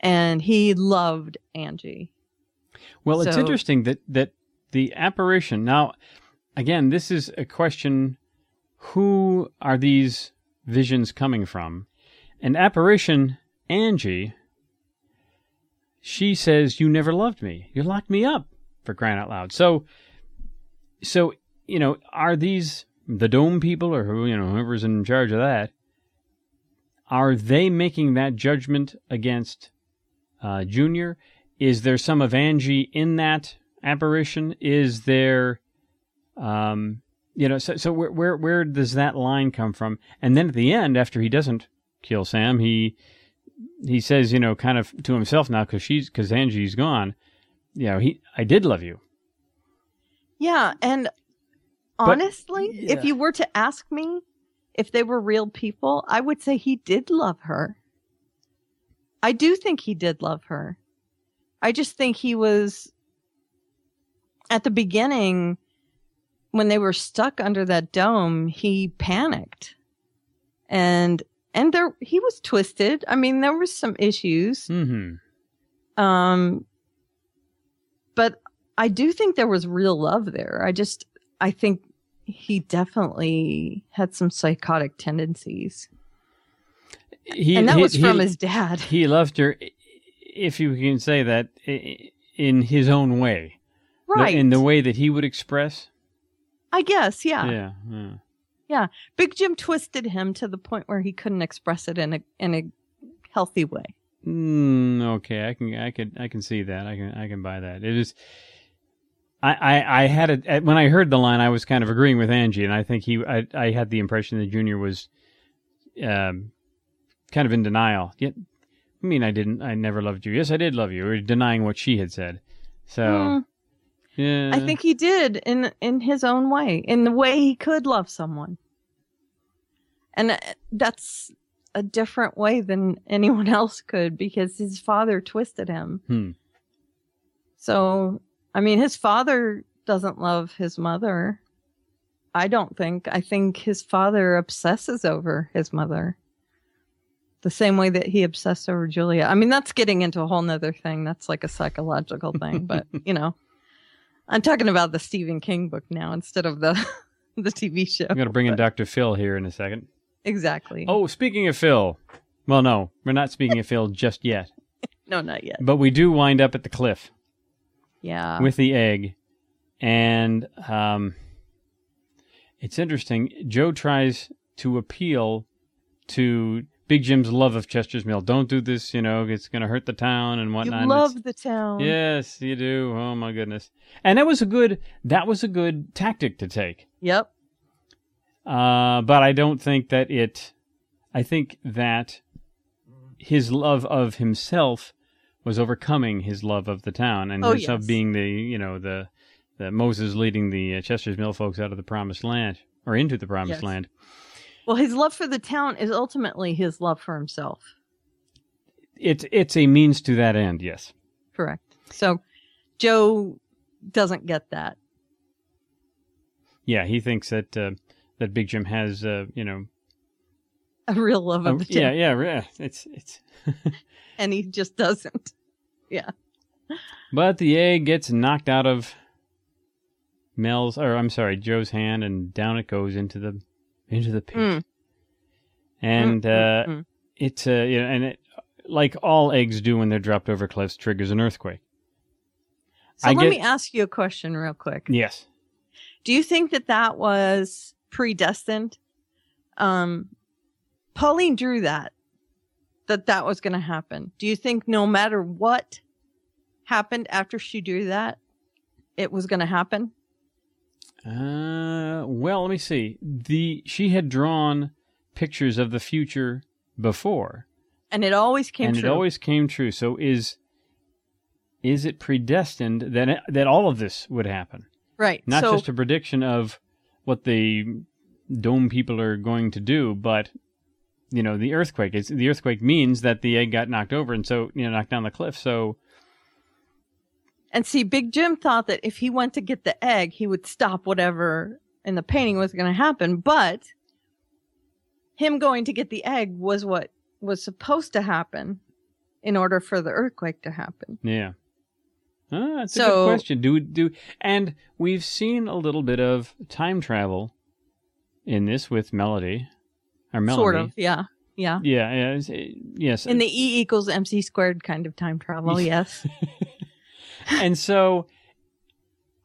And he loved Angie. Well, so, it's interesting that, that the apparition, now, again, this is a question, who are these visions coming from? An apparition, Angie, she says, you never loved me. You locked me up, for crying out loud. So, so you know, are these the Dome people, or who, you know, whoever's in charge of that, are they making that judgment against uh, Junior? Is there some of Angie in that apparition? Is there, um, you know, so, so where, where where does that line come from? And then at the end, after he doesn't kill Sam, he he says, you know, kind of to himself now, because she's because Angie's gone, you know, he I did love you. Yeah, and honestly, but, yeah. if you were to ask me, if they were real people, I would say he did love her. I do think he did love her. I just think he was, at the beginning, when they were stuck under that dome, he panicked. And and there he was twisted. I mean, there was some issues. Mm-hmm. Um, but I do think there was real love there. I just, I think he definitely had some psychotic tendencies. He, and that he, was from he, his dad. He loved her, if you can say that, in his own way. Right. In the way that he would express. I guess, yeah. Yeah. Yeah. yeah. Big Jim twisted him to the point where he couldn't express it in a in a healthy way. Mm, okay, I can I could I can see that. I can I can buy that. It is I, I, I had a, when I heard the line, I was kind of agreeing with Angie, and I think he, I, I had the impression that Junior was, um, kind of in denial. Yet, I mean, I didn't, I never loved you. Yes, I did love you. Or denying what she had said. So, mm. yeah. I think he did in, in his own way, in the way he could love someone. And that's a different way than anyone else could, because his father twisted him. Hmm. So, I mean, his father doesn't love his mother, I don't think. I think his father obsesses over his mother the same way that he obsessed over Julia. I mean, that's getting into a whole nother thing. That's like a psychological thing. But, you know, I'm talking about the Stephen King book now instead of the, the T V show. I'm going to bring in Doctor Phil here in a second. Exactly. Oh, speaking of Phil. Well, no, we're not speaking of Phil just yet. No, not yet. But we do wind up at the cliff. Yeah. With the egg. And um, it's interesting. Joe tries to appeal to Big Jim's love of Chester's Mill. Don't do this, you know, it's going to hurt the town and whatnot. You love it's, the town. Yes, you do. Oh, my goodness. And that was a good, that was a good tactic to take. Yep. Uh, but I don't think that it, I think that his love of himself was overcoming his love of the town and oh, his yes. of being the, you know, the, the Moses leading the uh, Chester's Mill folks out of the promised land or into the promised yes. land. Well, his love for the town is ultimately his love for himself. It's, it's a means to that end. Yes. Correct. So Joe doesn't get that. Yeah. He thinks that, uh, that Big Jim has, uh, you know, a real love of oh, the town. Yeah. Yeah. Yeah. It's, it's, and he just doesn't. Yeah. But the egg gets knocked out of Mel's, or I'm sorry, Joe's hand, and down it goes into the into the pit. Mm. And mm, uh, mm, mm. it's uh, you know, and it, like all eggs do when they're dropped over cliffs, triggers an earthquake. So I let get... me ask you a question real quick. Yes. Do you think that that was predestined? Um, Pauline drew that. that that was going to happen. Do you think no matter what happened after she drew that, it was going to happen? Uh, well, let me see. The she had drawn pictures of the future before, and it always came and true. And it always came true. So is is it predestined that it, that all of this would happen? Right. Not so, just a prediction of what the dome people are going to do, but you know, the earthquake. It's, the earthquake means that the egg got knocked over, and so you know, knocked down the cliff. So. And see, Big Jim thought that if he went to get the egg, he would stop whatever in the painting was going to happen. But him going to get the egg was what was supposed to happen in order for the earthquake to happen. Yeah. Ah, that's so, a good question. Do, do, and we've seen a little bit of time travel in this with Melody. Or Melody. Sort of, yeah. Yeah. Yeah. yeah it, yes. In the E equals M C squared kind of time travel, yes. And so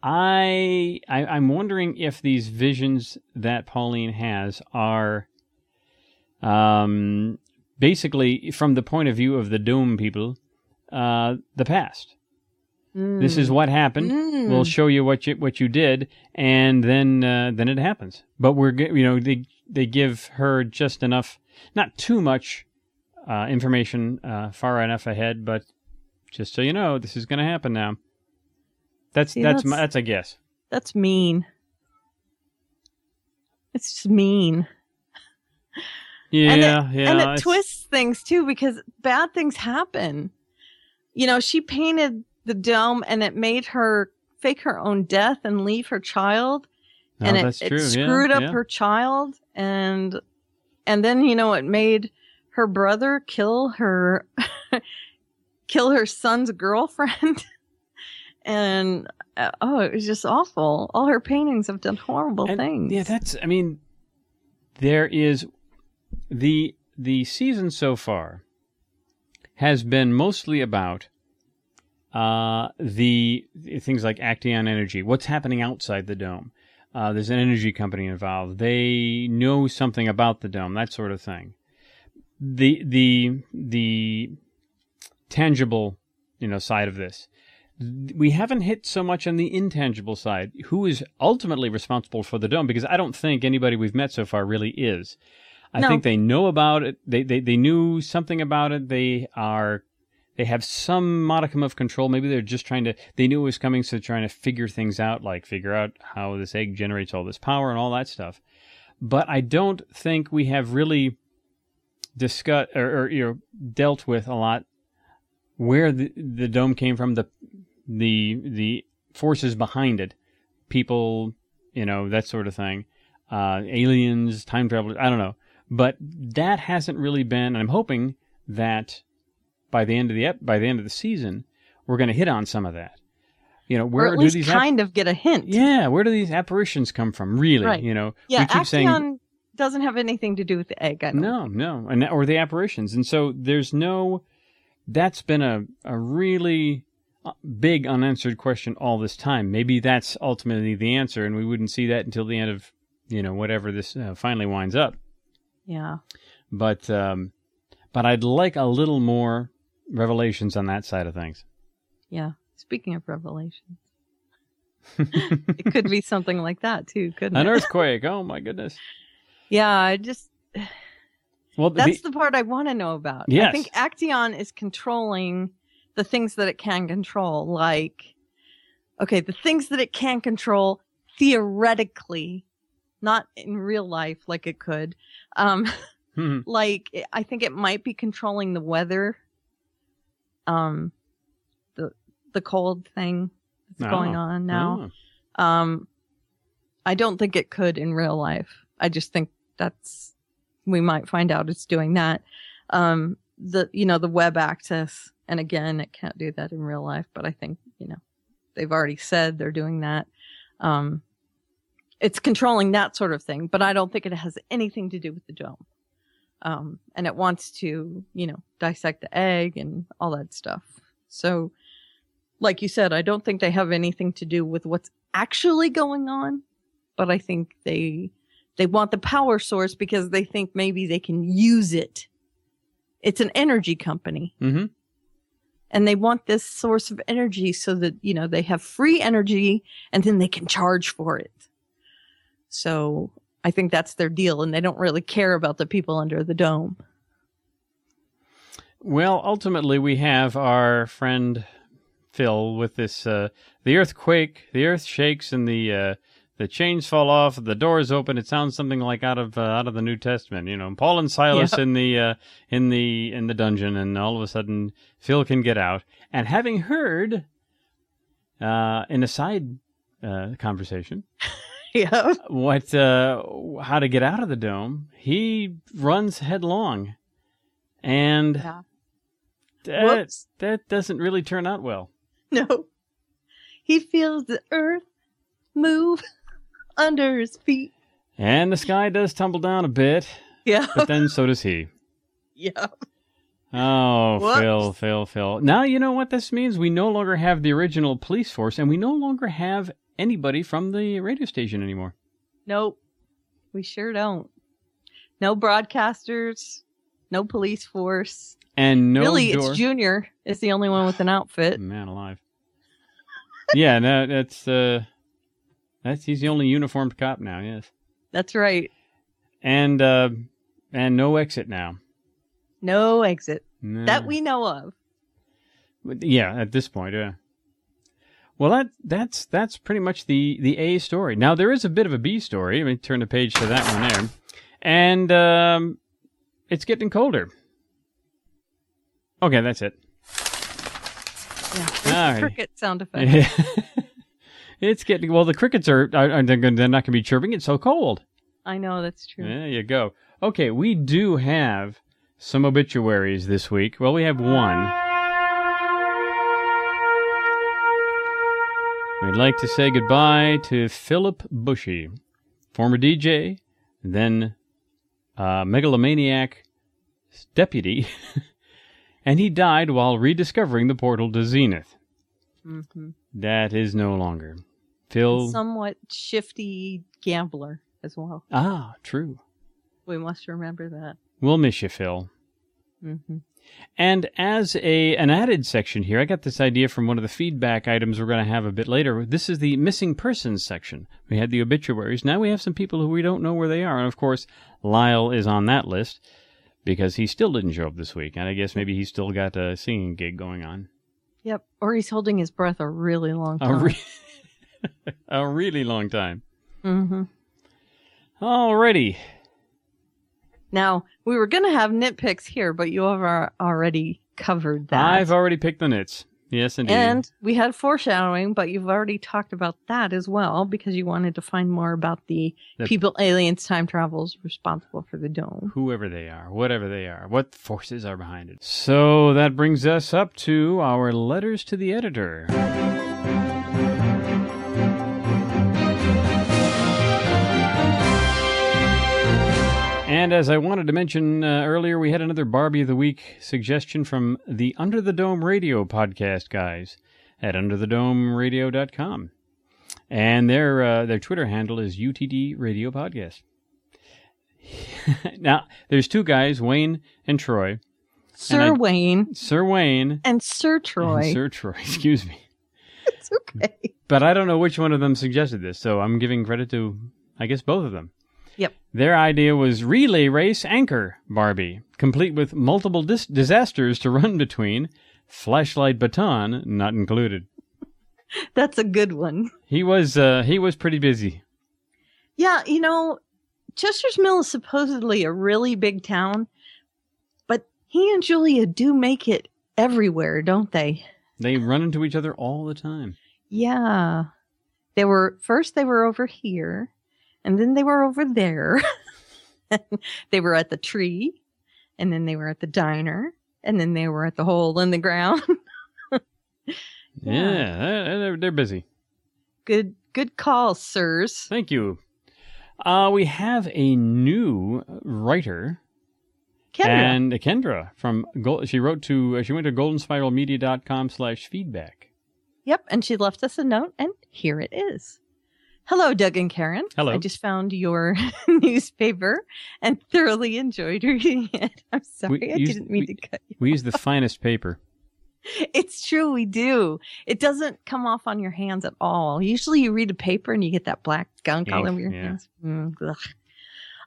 I, I, I'm wondering if these visions that Pauline has are um, basically, from the point of view of the Dome people, uh, the past. Mm. This is what happened. Mm. We'll show you what you what you did, and then uh, then it happens. But we're you know they they give her just enough, not too much uh, information uh, far enough ahead, but. Just so you know, this is going to happen now. That's See, that's that's, my, that's a guess. That's mean. It's just mean. Yeah, and it, yeah. And it it's... twists things too, because bad things happen. You know, she painted the dome, and it made her fake her own death and leave her child, oh, and it, it screwed yeah, up yeah. her child, and and then you know it made her brother kill her. Kill her son's girlfriend. And, uh, oh, it was just awful. All her paintings have done horrible and, things. Yeah, that's, I mean, there is, the the season so far has been mostly about uh, the things like Actaeon Energy, what's happening outside the dome. Uh, there's an energy company involved. They know something about the dome, that sort of thing. The, the, the... tangible, you know, side of this. We haven't hit so much on the intangible side. Who is ultimately responsible for the dome? Because I don't think anybody we've met so far really is. I no. think they know about it. They, they they knew something about it. They are, they have some modicum of control. Maybe they're just trying to, they knew it was coming, so they're trying to figure things out, like figure out how this egg generates all this power and all that stuff. But I don't think we have really discussed or, or you know, dealt with a lot where the, the dome came from, the the the forces behind it, people, you know, that sort of thing, uh, aliens, time travelers, I don't know. But that hasn't really been, and I'm hoping that by the end of the ep- by the end of the season, we're going to hit on some of that. You know, where or at do least these kind ap- of get a hint? Yeah, where do these apparitions come from? Really, right. you know, yeah, we keep Actaeon saying doesn't have anything to do with the egg. I know. No, no, and or the apparitions, and so there's no. That's been a, a really big unanswered question all this time. Maybe that's ultimately the answer, and we wouldn't see that until the end of, you know, whatever this uh, finally winds up. Yeah. But um, but I'd like a little more revelations on that side of things. Yeah. Speaking of revelations, it could be something like that too, couldn't it? An earthquake. Oh my goodness. Yeah, I just... Well, that's the, the part I want to know about. Yes. I think Actaeon is controlling the things that it can control. Like, okay, the things that it can control theoretically, not in real life like it could. Um, mm-hmm. Like, I think it might be controlling the weather, um, the the cold thing that's oh. going on now. Oh. Um, I don't think it could in real life. I just think that's... we might find out it's doing that. Um, the, you know, the web access. And again, it can't do that in real life, but I think, you know, they've already said they're doing that. Um, it's controlling that sort of thing, but I don't think it has anything to do with the dome. Um, and it wants to, you know, dissect the egg and all that stuff. So like you said, I don't think they have anything to do with what's actually going on, but I think they, They want the power source because they think maybe they can use it. It's an energy company. Mm-hmm. And they want this source of energy so that, you know, they have free energy and then they can charge for it. So I think that's their deal. And they don't really care about the people under the dome. Well, ultimately, we have our friend Phil with this, uh, the earthquake, the earth shakes and the uh, the chains fall off, the doors open. It sounds something like out of uh, out of the New Testament, you know, Paul and Silas yep. in the uh, in the in the dungeon, and all of a sudden Phil can get out. And having heard uh, in a side uh, conversation, yeah, what uh, how to get out of the dome, he runs headlong, and yeah. that that doesn't really turn out well. No. He feels the earth move under his feet. And the sky does tumble down a bit. Yeah. But then so does he. Yeah. Oh, Whoops. Phil, Phil, Phil. Now you know what this means. We no longer have the original police force, and we no longer have anybody from the radio station anymore. Nope. We sure don't. No broadcasters, no police force. And no Really, door. It's Junior is the only one with an outfit. Man alive. Yeah, no, that's uh, that's he's the only uniformed cop now. Yes, that's right. And uh, and no exit now. No exit no. that we know of. Yeah, at this point, yeah. Well, that that's that's pretty much the the A story. Now there is a bit of a B story. Let me turn the page to that one there, and um, it's getting colder. Okay, that's it. Yeah, right. Cricket sound effect. Yeah. It's getting well. The crickets are, are, are they're, gonna, they're not going to be chirping. It's so cold. I know, that's true. There you go. Okay, we do have some obituaries this week. Well, we have one. We'd like to say goodbye to Philip Bushy, former D J, then uh, megalomaniac deputy. And he died while rediscovering the portal to Zenith. Mm-hmm. That is no longer. Phil... Somewhat shifty gambler as well. Ah, true. We must remember that. We'll miss you, Phil. Mm-hmm. And as a an added section here, I got this idea from one of the feedback items we're going to have a bit later. This is the missing persons section. We had the obituaries. Now we have some people who we don't know where they are. And, of course, Lyle is on that list. Because he still didn't show up this week, and I guess maybe he's still got a singing gig going on. Yep, or he's holding his breath a really long time. A, re- a really long time. Mm-hmm. Alrighty. Now, we were going to have nitpicks here, but you have already covered that. I've already picked the nits. Yes, indeed. And we had foreshadowing, but you've already talked about that as well, because you wanted to find more about the, the people, aliens, time travels responsible for the dome. Whoever they are, whatever they are, what forces are behind it. So that brings us up to our letters to the editor. And as I wanted to mention uh, earlier, we had another Barbie of the Week suggestion from the Under the Dome Radio podcast guys at under the dome radio dot com. And their uh, their Twitter handle is U T D Radio Podcast. Now, there's two guys, Wayne and Troy. Sir and I, Wayne. Sir Wayne. And Sir Troy. And Sir Troy, excuse me. It's okay. But I don't know which one of them suggested this, so I'm giving credit to, I guess, both of them. Yep. Their idea was relay race anchor Barbie, complete with multiple dis- disasters to run between, flashlight baton not included. That's a good one. He was uh, he was pretty busy. Yeah, you know, Chester's Mill is supposedly a really big town, but he and Julia do make it everywhere, don't they? They run into each other all the time. Yeah. They were first they were over here. And then they were over there. They were at the tree. And then they were at the diner. And then they were at the hole in the ground. Yeah, yeah they're, they're busy. Good good call, sirs. Thank you. Uh, we have a new writer. Kendra. And Kendra. from Go- She wrote to, she went to golden spiral media dot com slash feedback. Yep, and she left us a note, and here it is. Hello, Doug and Karen. Hello. I just found your newspaper and thoroughly enjoyed reading it. I'm sorry, we I used, didn't mean we, to cut you We off. Use the finest paper. It's true. We do. It doesn't come off on your hands at all. Usually you read a paper and you get that black gunk all over your yeah. hands. Mm,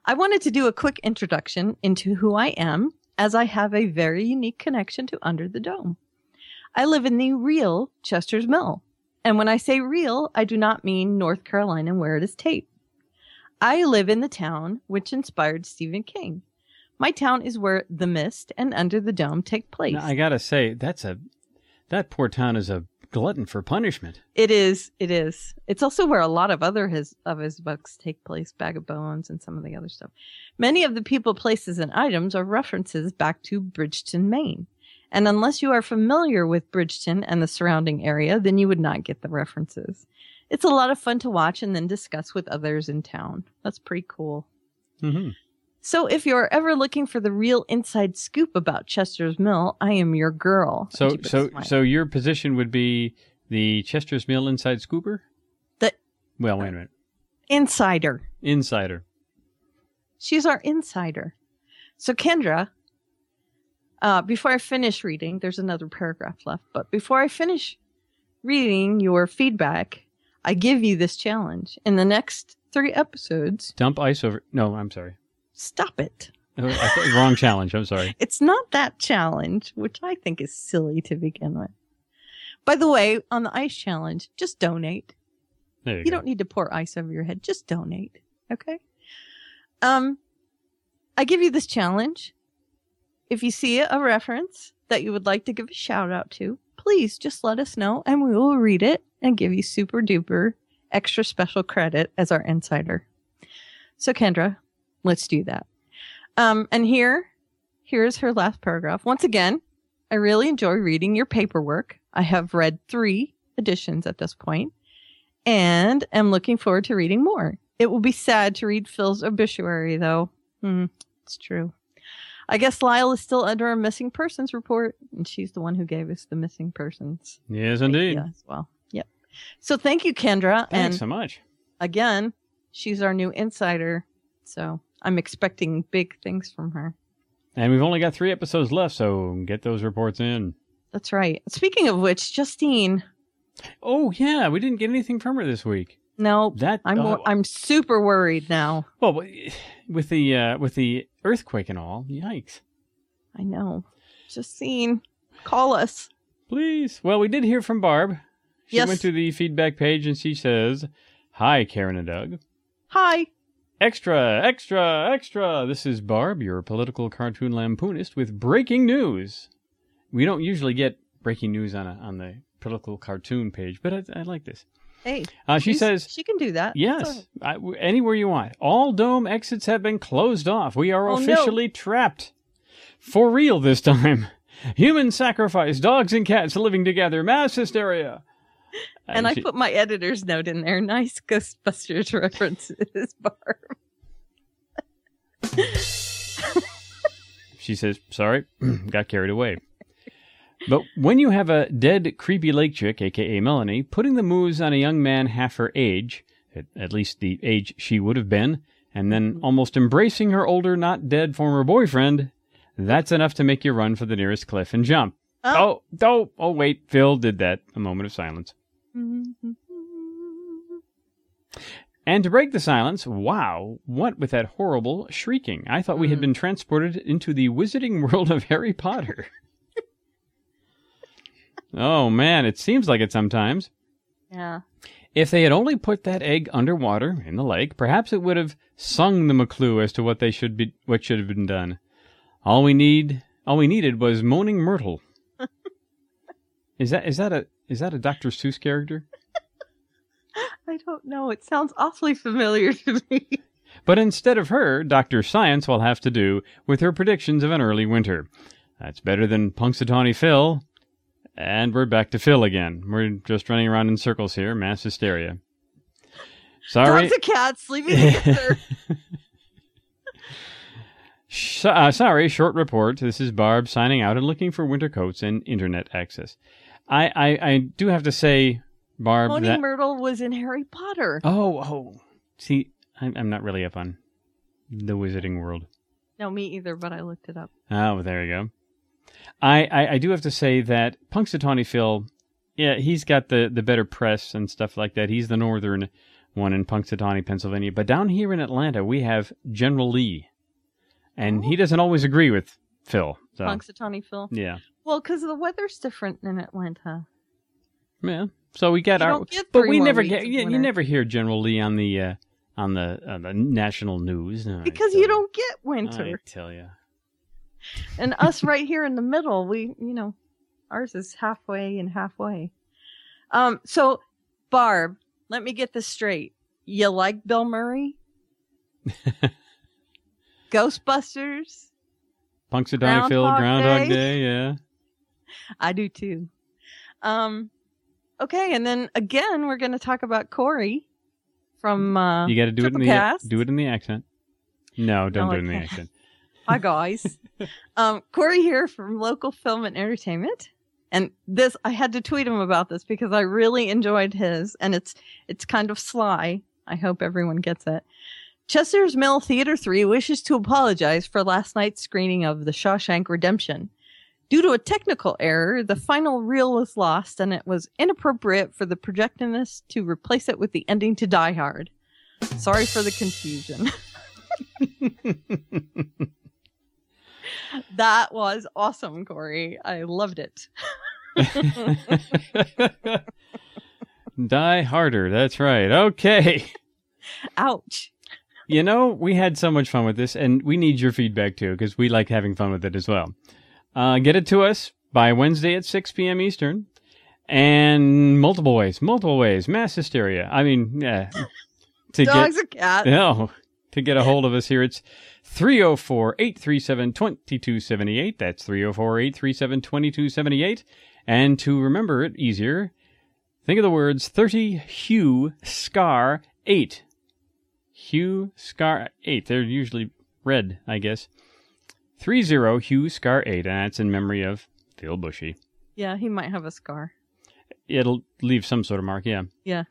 I wanted to do a quick introduction into who I am, as I have a very unique connection to Under the Dome. I live in the real Chester's Mill. And when I say real, I do not mean North Carolina where it is taped. I live in the town which inspired Stephen King. My town is where The Mist and Under the Dome take place. Now, I gotta say, that's a that poor town is a glutton for punishment. It is. It is. It's also where a lot of other his of his books take place, Bag of Bones and some of the other stuff. Many of the people, places, and items are references back to Bridgeton, Maine. And unless you are familiar with Bridgeton and the surrounding area, then you would not get the references. It's a lot of fun to watch and then discuss with others in town. That's pretty cool. Mm-hmm. So if you're ever looking for the real inside scoop about Chester's Mill, I am your girl. So so so your position would be the Chester's Mill inside scooper? The Well, wait a minute. Insider. Insider. She's our insider. So Kendra, uh, before I finish reading, there's another paragraph left, but before I finish reading your feedback, I give you this challenge. In the next three episodes... Dump ice over... No, I'm sorry. Stop it. I thought, wrong challenge. I'm sorry. It's not that challenge, which I think is silly to begin with. By the way, on the ice challenge, just donate. There you, you go. You don't need to pour ice over your head. Just donate. Okay? Um, I give you this challenge. If you see a reference that you would like to give a shout out to, please just let us know and we will read it and give you super duper extra special credit as our insider. So Kendra, let's do that. Um, and here, here's her last paragraph. Once again, I really enjoy reading your paperwork. I have read three editions at this point and am looking forward to reading more. It will be sad to read Phil's obituary, though. Hmm, it's true. I guess Lyle is still under a missing persons report, and she's the one who gave us the missing persons. Yes, indeed. As well. Yep. So thank you, Kendra. Thanks and so much. Again, she's our new insider, so I'm expecting big things from her. And we've only got three episodes left, so get those reports in. That's right. Speaking of which, Justine. Oh, yeah. We didn't get anything from her this week. No, that, I'm uh, I'm super worried now. Well, with the uh, with the earthquake and all, yikes! I know. Justine, call us, please. Well, we did hear from Barb. She yes. went to the feedback page and she says, "Hi, Karen and Doug." Hi. Extra, extra, extra. This is Barb, your political cartoon lampoonist, with breaking news. We don't usually get breaking news on a, on the political cartoon page, but I, I like this. Hey, uh, she says she can do that. Yes, I, anywhere you want. All dome exits have been closed off. We are oh, officially no. trapped. For real this time. Human sacrifice. Dogs and cats living together. Mass hysteria. And, and she, I put my editor's note in there. Nice Ghostbusters references, Barb. She says, sorry, got carried away. But when you have a dead, creepy lake chick, a k a. Melanie, putting the moves on a young man half her age, at, at least the age she would have been, and then almost embracing her older, not-dead former boyfriend, that's enough to make you run for the nearest cliff and jump. Oh, oh, oh, oh wait, Phil did that. A moment of silence. And to break the silence, wow, what with that horrible shrieking? I thought we had been transported into the wizarding world of Harry Potter. Oh, man, it seems like it sometimes. Yeah. If they had only put that egg underwater in the lake, perhaps it would have sung them a clue as to what they should be, what should have been done. All we need, all we needed was Moaning Myrtle. Is that is that a is that a Doctor Seuss character? I don't know. It sounds awfully familiar to me. But instead of her, Doctor Science will have to do with her predictions of an early winter. That's better than Punxsutawney Phil. And we're back to Phil again. We're just running around in circles here. Mass hysteria. Sorry. Dogs and cats sleeping together. so, uh, sorry, short report. This is Barb signing out and looking for winter coats and internet access. I, I, I do have to say, Barb, Moaning that... Myrtle was in Harry Potter. Oh, oh. See, I'm, I'm not really up on the Wizarding World. No, me either, but I looked it up. Oh, there you go. I, I, I do have to say that Punxsutawney Phil, yeah, he's got the, the better press and stuff like that. He's the northern one in Punxsutawney, Pennsylvania. But down here in Atlanta, we have General Lee. And he doesn't always agree with Phil. So. Punxsutawney Phil? Yeah. Well, because the weather's different in Atlanta. Yeah. So we got you our... But we never get... You, you never hear General Lee on the... Uh, On the, on the national news. No, because you don't get winter. I tell you. And us right here in the middle, we, you know, ours is halfway and halfway. Um. So, Barb, let me get this straight. You like Bill Murray? Ghostbusters? Punxsutawney Phil, Groundhog Day, yeah. I do too. Um. Okay, and then again, we're going to talk about Corey. From uh, you got to do it in the do it in the accent. No, don't no, do it in the accent. Hi guys, um, Corey here from Local Film and Entertainment, and this I had to tweet him about this because I really enjoyed his, and it's it's kind of sly. I hope everyone gets it. Chester's Mill Theater Three wishes to apologize for last night's screening of The Shawshank Redemption. Due to a technical error, the final reel was lost, and it was inappropriate for the projectionist to replace it with the ending to Die Hard. Sorry for the confusion. That was awesome, Corey. I loved it. Die Harder. That's right. Okay. Ouch. You know, we had so much fun with this, and we need your feedback, too, because we like having fun with it as well. Uh, get it to us by Wednesday at six p.m. Eastern, and multiple ways, multiple ways, mass hysteria. I mean, yeah, to dogs get, or cats. No, to get a hold of us here, it's three oh four, eight three seven, two two seven eight. That's three oh four, eight three seven, two two seven eight. And to remember it easier, think of the words thirty Hugh Scar eight. Hugh Scar eight. They're usually red, I guess. three zero Hugh Scar eight, and that's in memory of Phil Bushy. Yeah, he might have a scar. It'll leave some sort of mark, yeah. Yeah.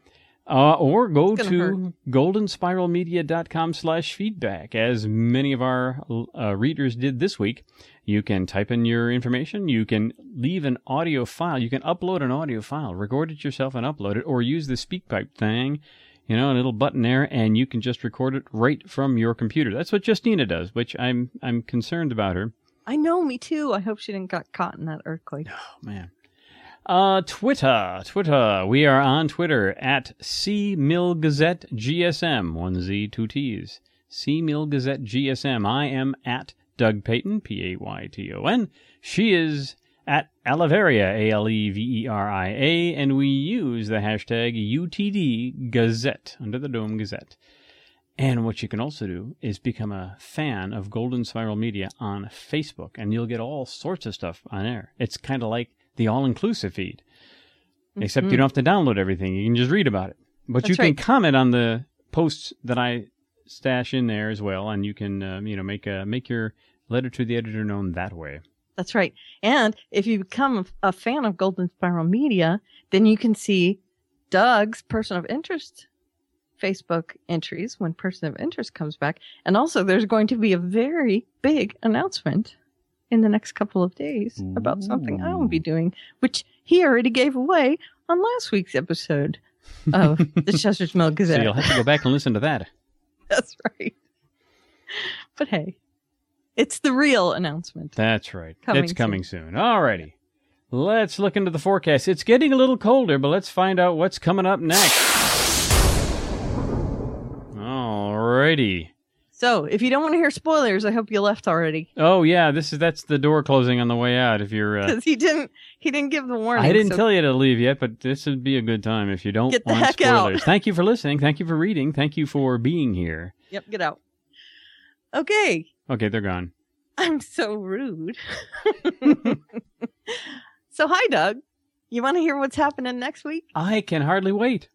Uh, or go to goldenspiralmedia.com slash feedback, as many of our uh, readers did this week. You can type in your information. You can leave an audio file. You can upload an audio file, record it yourself and upload it, or use the SpeakPipe thing. You know, a little button there, and you can just record it right from your computer. That's what Justina does, which I'm I'm concerned about her. I know, me too. I hope she didn't got caught in that earthquake. Oh, man. Uh, Twitter, Twitter. We are on Twitter at C Mill Gazette G S M, one Z, two T's. C Mill Gazette G S M. I am at Doug Payton, P A Y T O N. She is at Aleveria, A L E V E R I A, and we use the hashtag U T D Gazette, Under the Dome Gazette. And what you can also do is become a fan of Golden Spiral Media on Facebook, and you'll get all sorts of stuff on air. It's kind of like the all-inclusive feed, mm-hmm. except you don't have to download everything. You can just read about it. But That's you right. can comment on the posts that I stash in there as well, and you can um, you know make a, make your letter to the editor known that way. That's right. And if you become a fan of Golden Spiral Media, then you can see Doug's Person of Interest Facebook entries when Person of Interest comes back. And also, there's going to be a very big announcement in the next couple of days about Ooh. something I will be doing, which he already gave away on last week's episode of the Chester's Mill Gazette. So you'll have to go back and listen to that. That's right. But hey. It's the real announcement. That's right. Coming it's coming soon. soon. All righty. Let's look into the forecast. It's getting a little colder, but let's find out what's coming up next. All righty. So, if you don't want to hear spoilers, I hope you left already. Oh, yeah. This is that's the door closing on the way out if you're... Because uh, he didn't he didn't give the warning. I didn't so. tell you to leave yet, but this would be a good time if you don't get want the heck spoilers. Out. Thank you for listening. Thank you for reading. Thank you for being here. Yep, get out. Okay. Okay, they're gone. I'm so rude. So, hi, Doug. You want to hear what's happening next week? I can hardly wait.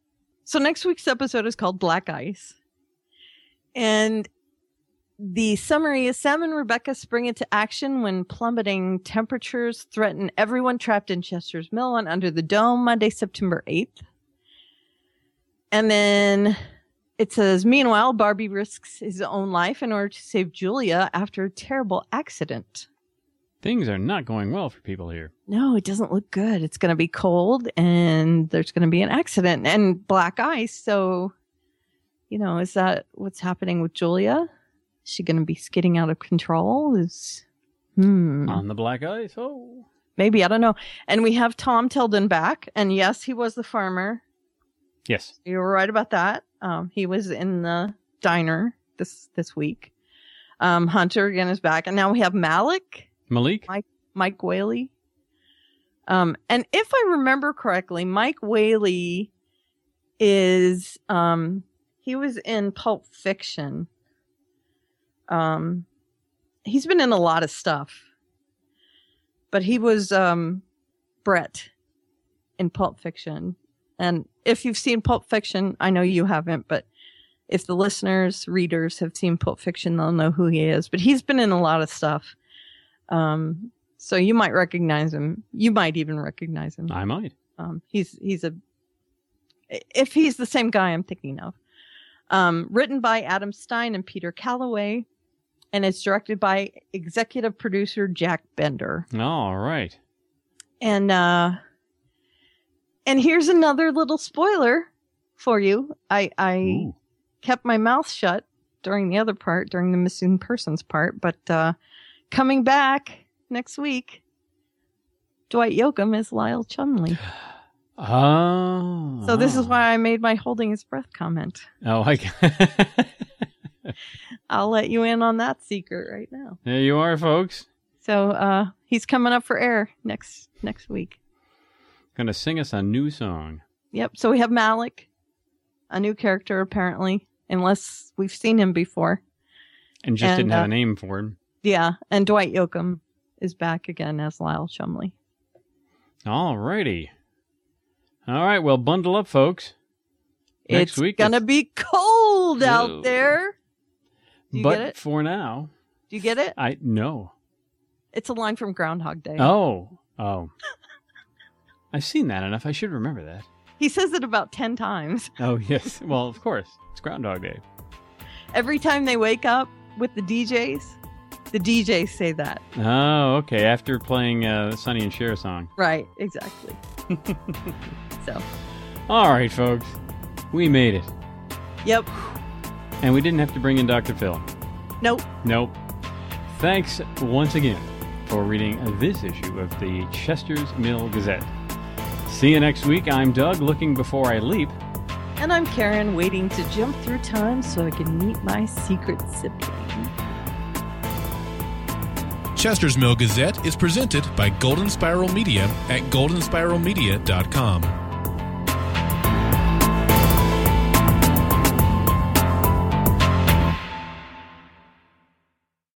So, next week's episode is called Black Ice. And the summary is Sam and Rebecca spring into action when plummeting temperatures threaten everyone trapped in Chester's Mill and Under the Dome Monday, September eighth. And then... it says, meanwhile, Barbie risks his own life in order to save Julia after a terrible accident. Things are not going well for people here. No, it doesn't look good. It's going to be cold and there's going to be an accident and black ice. So, you know, is that what's happening with Julia? Is she going to be skidding out of control? Is hmm. on the black ice? Oh, maybe. I don't know. And we have Tom Tilden back. And yes, he was the farmer. Yes. You were right about that. Um, he was in the diner this, this week. Um, Hunter again is back. And now we have Malik. Malik? Mike, Mike Whaley. Um, and if I remember correctly, Mike Whaley is, um, he was in Pulp Fiction. Um, he's been in a lot of stuff, but he was, um, Brett in Pulp Fiction. And if you've seen Pulp Fiction, I know you haven't, but if the listeners, readers have seen Pulp Fiction, they'll know who he is, but he's been in a lot of stuff. Um, so you might recognize him. You might even recognize him. I might. Um, he's, he's a, if he's the same guy I'm thinking of, um, written by Adam Stein and Peter Calloway, and it's directed by executive producer Jack Bender. All right. And, uh, and here's another little spoiler for you. I, I Ooh. kept my mouth shut during the other part, during the missing persons part, but, uh, coming back next week, Dwight Yoakam is Lyle Chumley. Oh. So this is why I made my holding his breath comment. Oh, I can. I'll let you in on that secret right now. There you are, folks. So uh, he's coming up for air next next week. Going to sing us a new song. Yep. So we have Malik, a new character apparently, unless we've seen him before. And just and, didn't have uh, a name for him. Yeah, and Dwight Yoakam is back again as Lyle Chumley. All righty. All right, well, bundle up, folks. Next it's week gonna it's... be cold out Ew. there. Do you but get it? For now, do you get it? I no. It's a line from Groundhog Day. Oh, oh. I've seen that enough. I should remember that. He says it about ten times. Oh yes. Well, of course, it's Groundhog Day. Every time they wake up with the D Js. The D Js say that. Oh, okay. After playing uh, Sonny and Cher song. Right, exactly. So. All right, folks. We made it. Yep. And we didn't have to bring in Doctor Phil. Nope. Nope. Thanks once again for reading this issue of the Chester's Mill Gazette. See you next week. I'm Doug, looking before I leap. And I'm Karen, waiting to jump through time so I can meet my secret sibling. Chester's Mill Gazette is presented by Golden Spiral Media at golden spiral media dot com.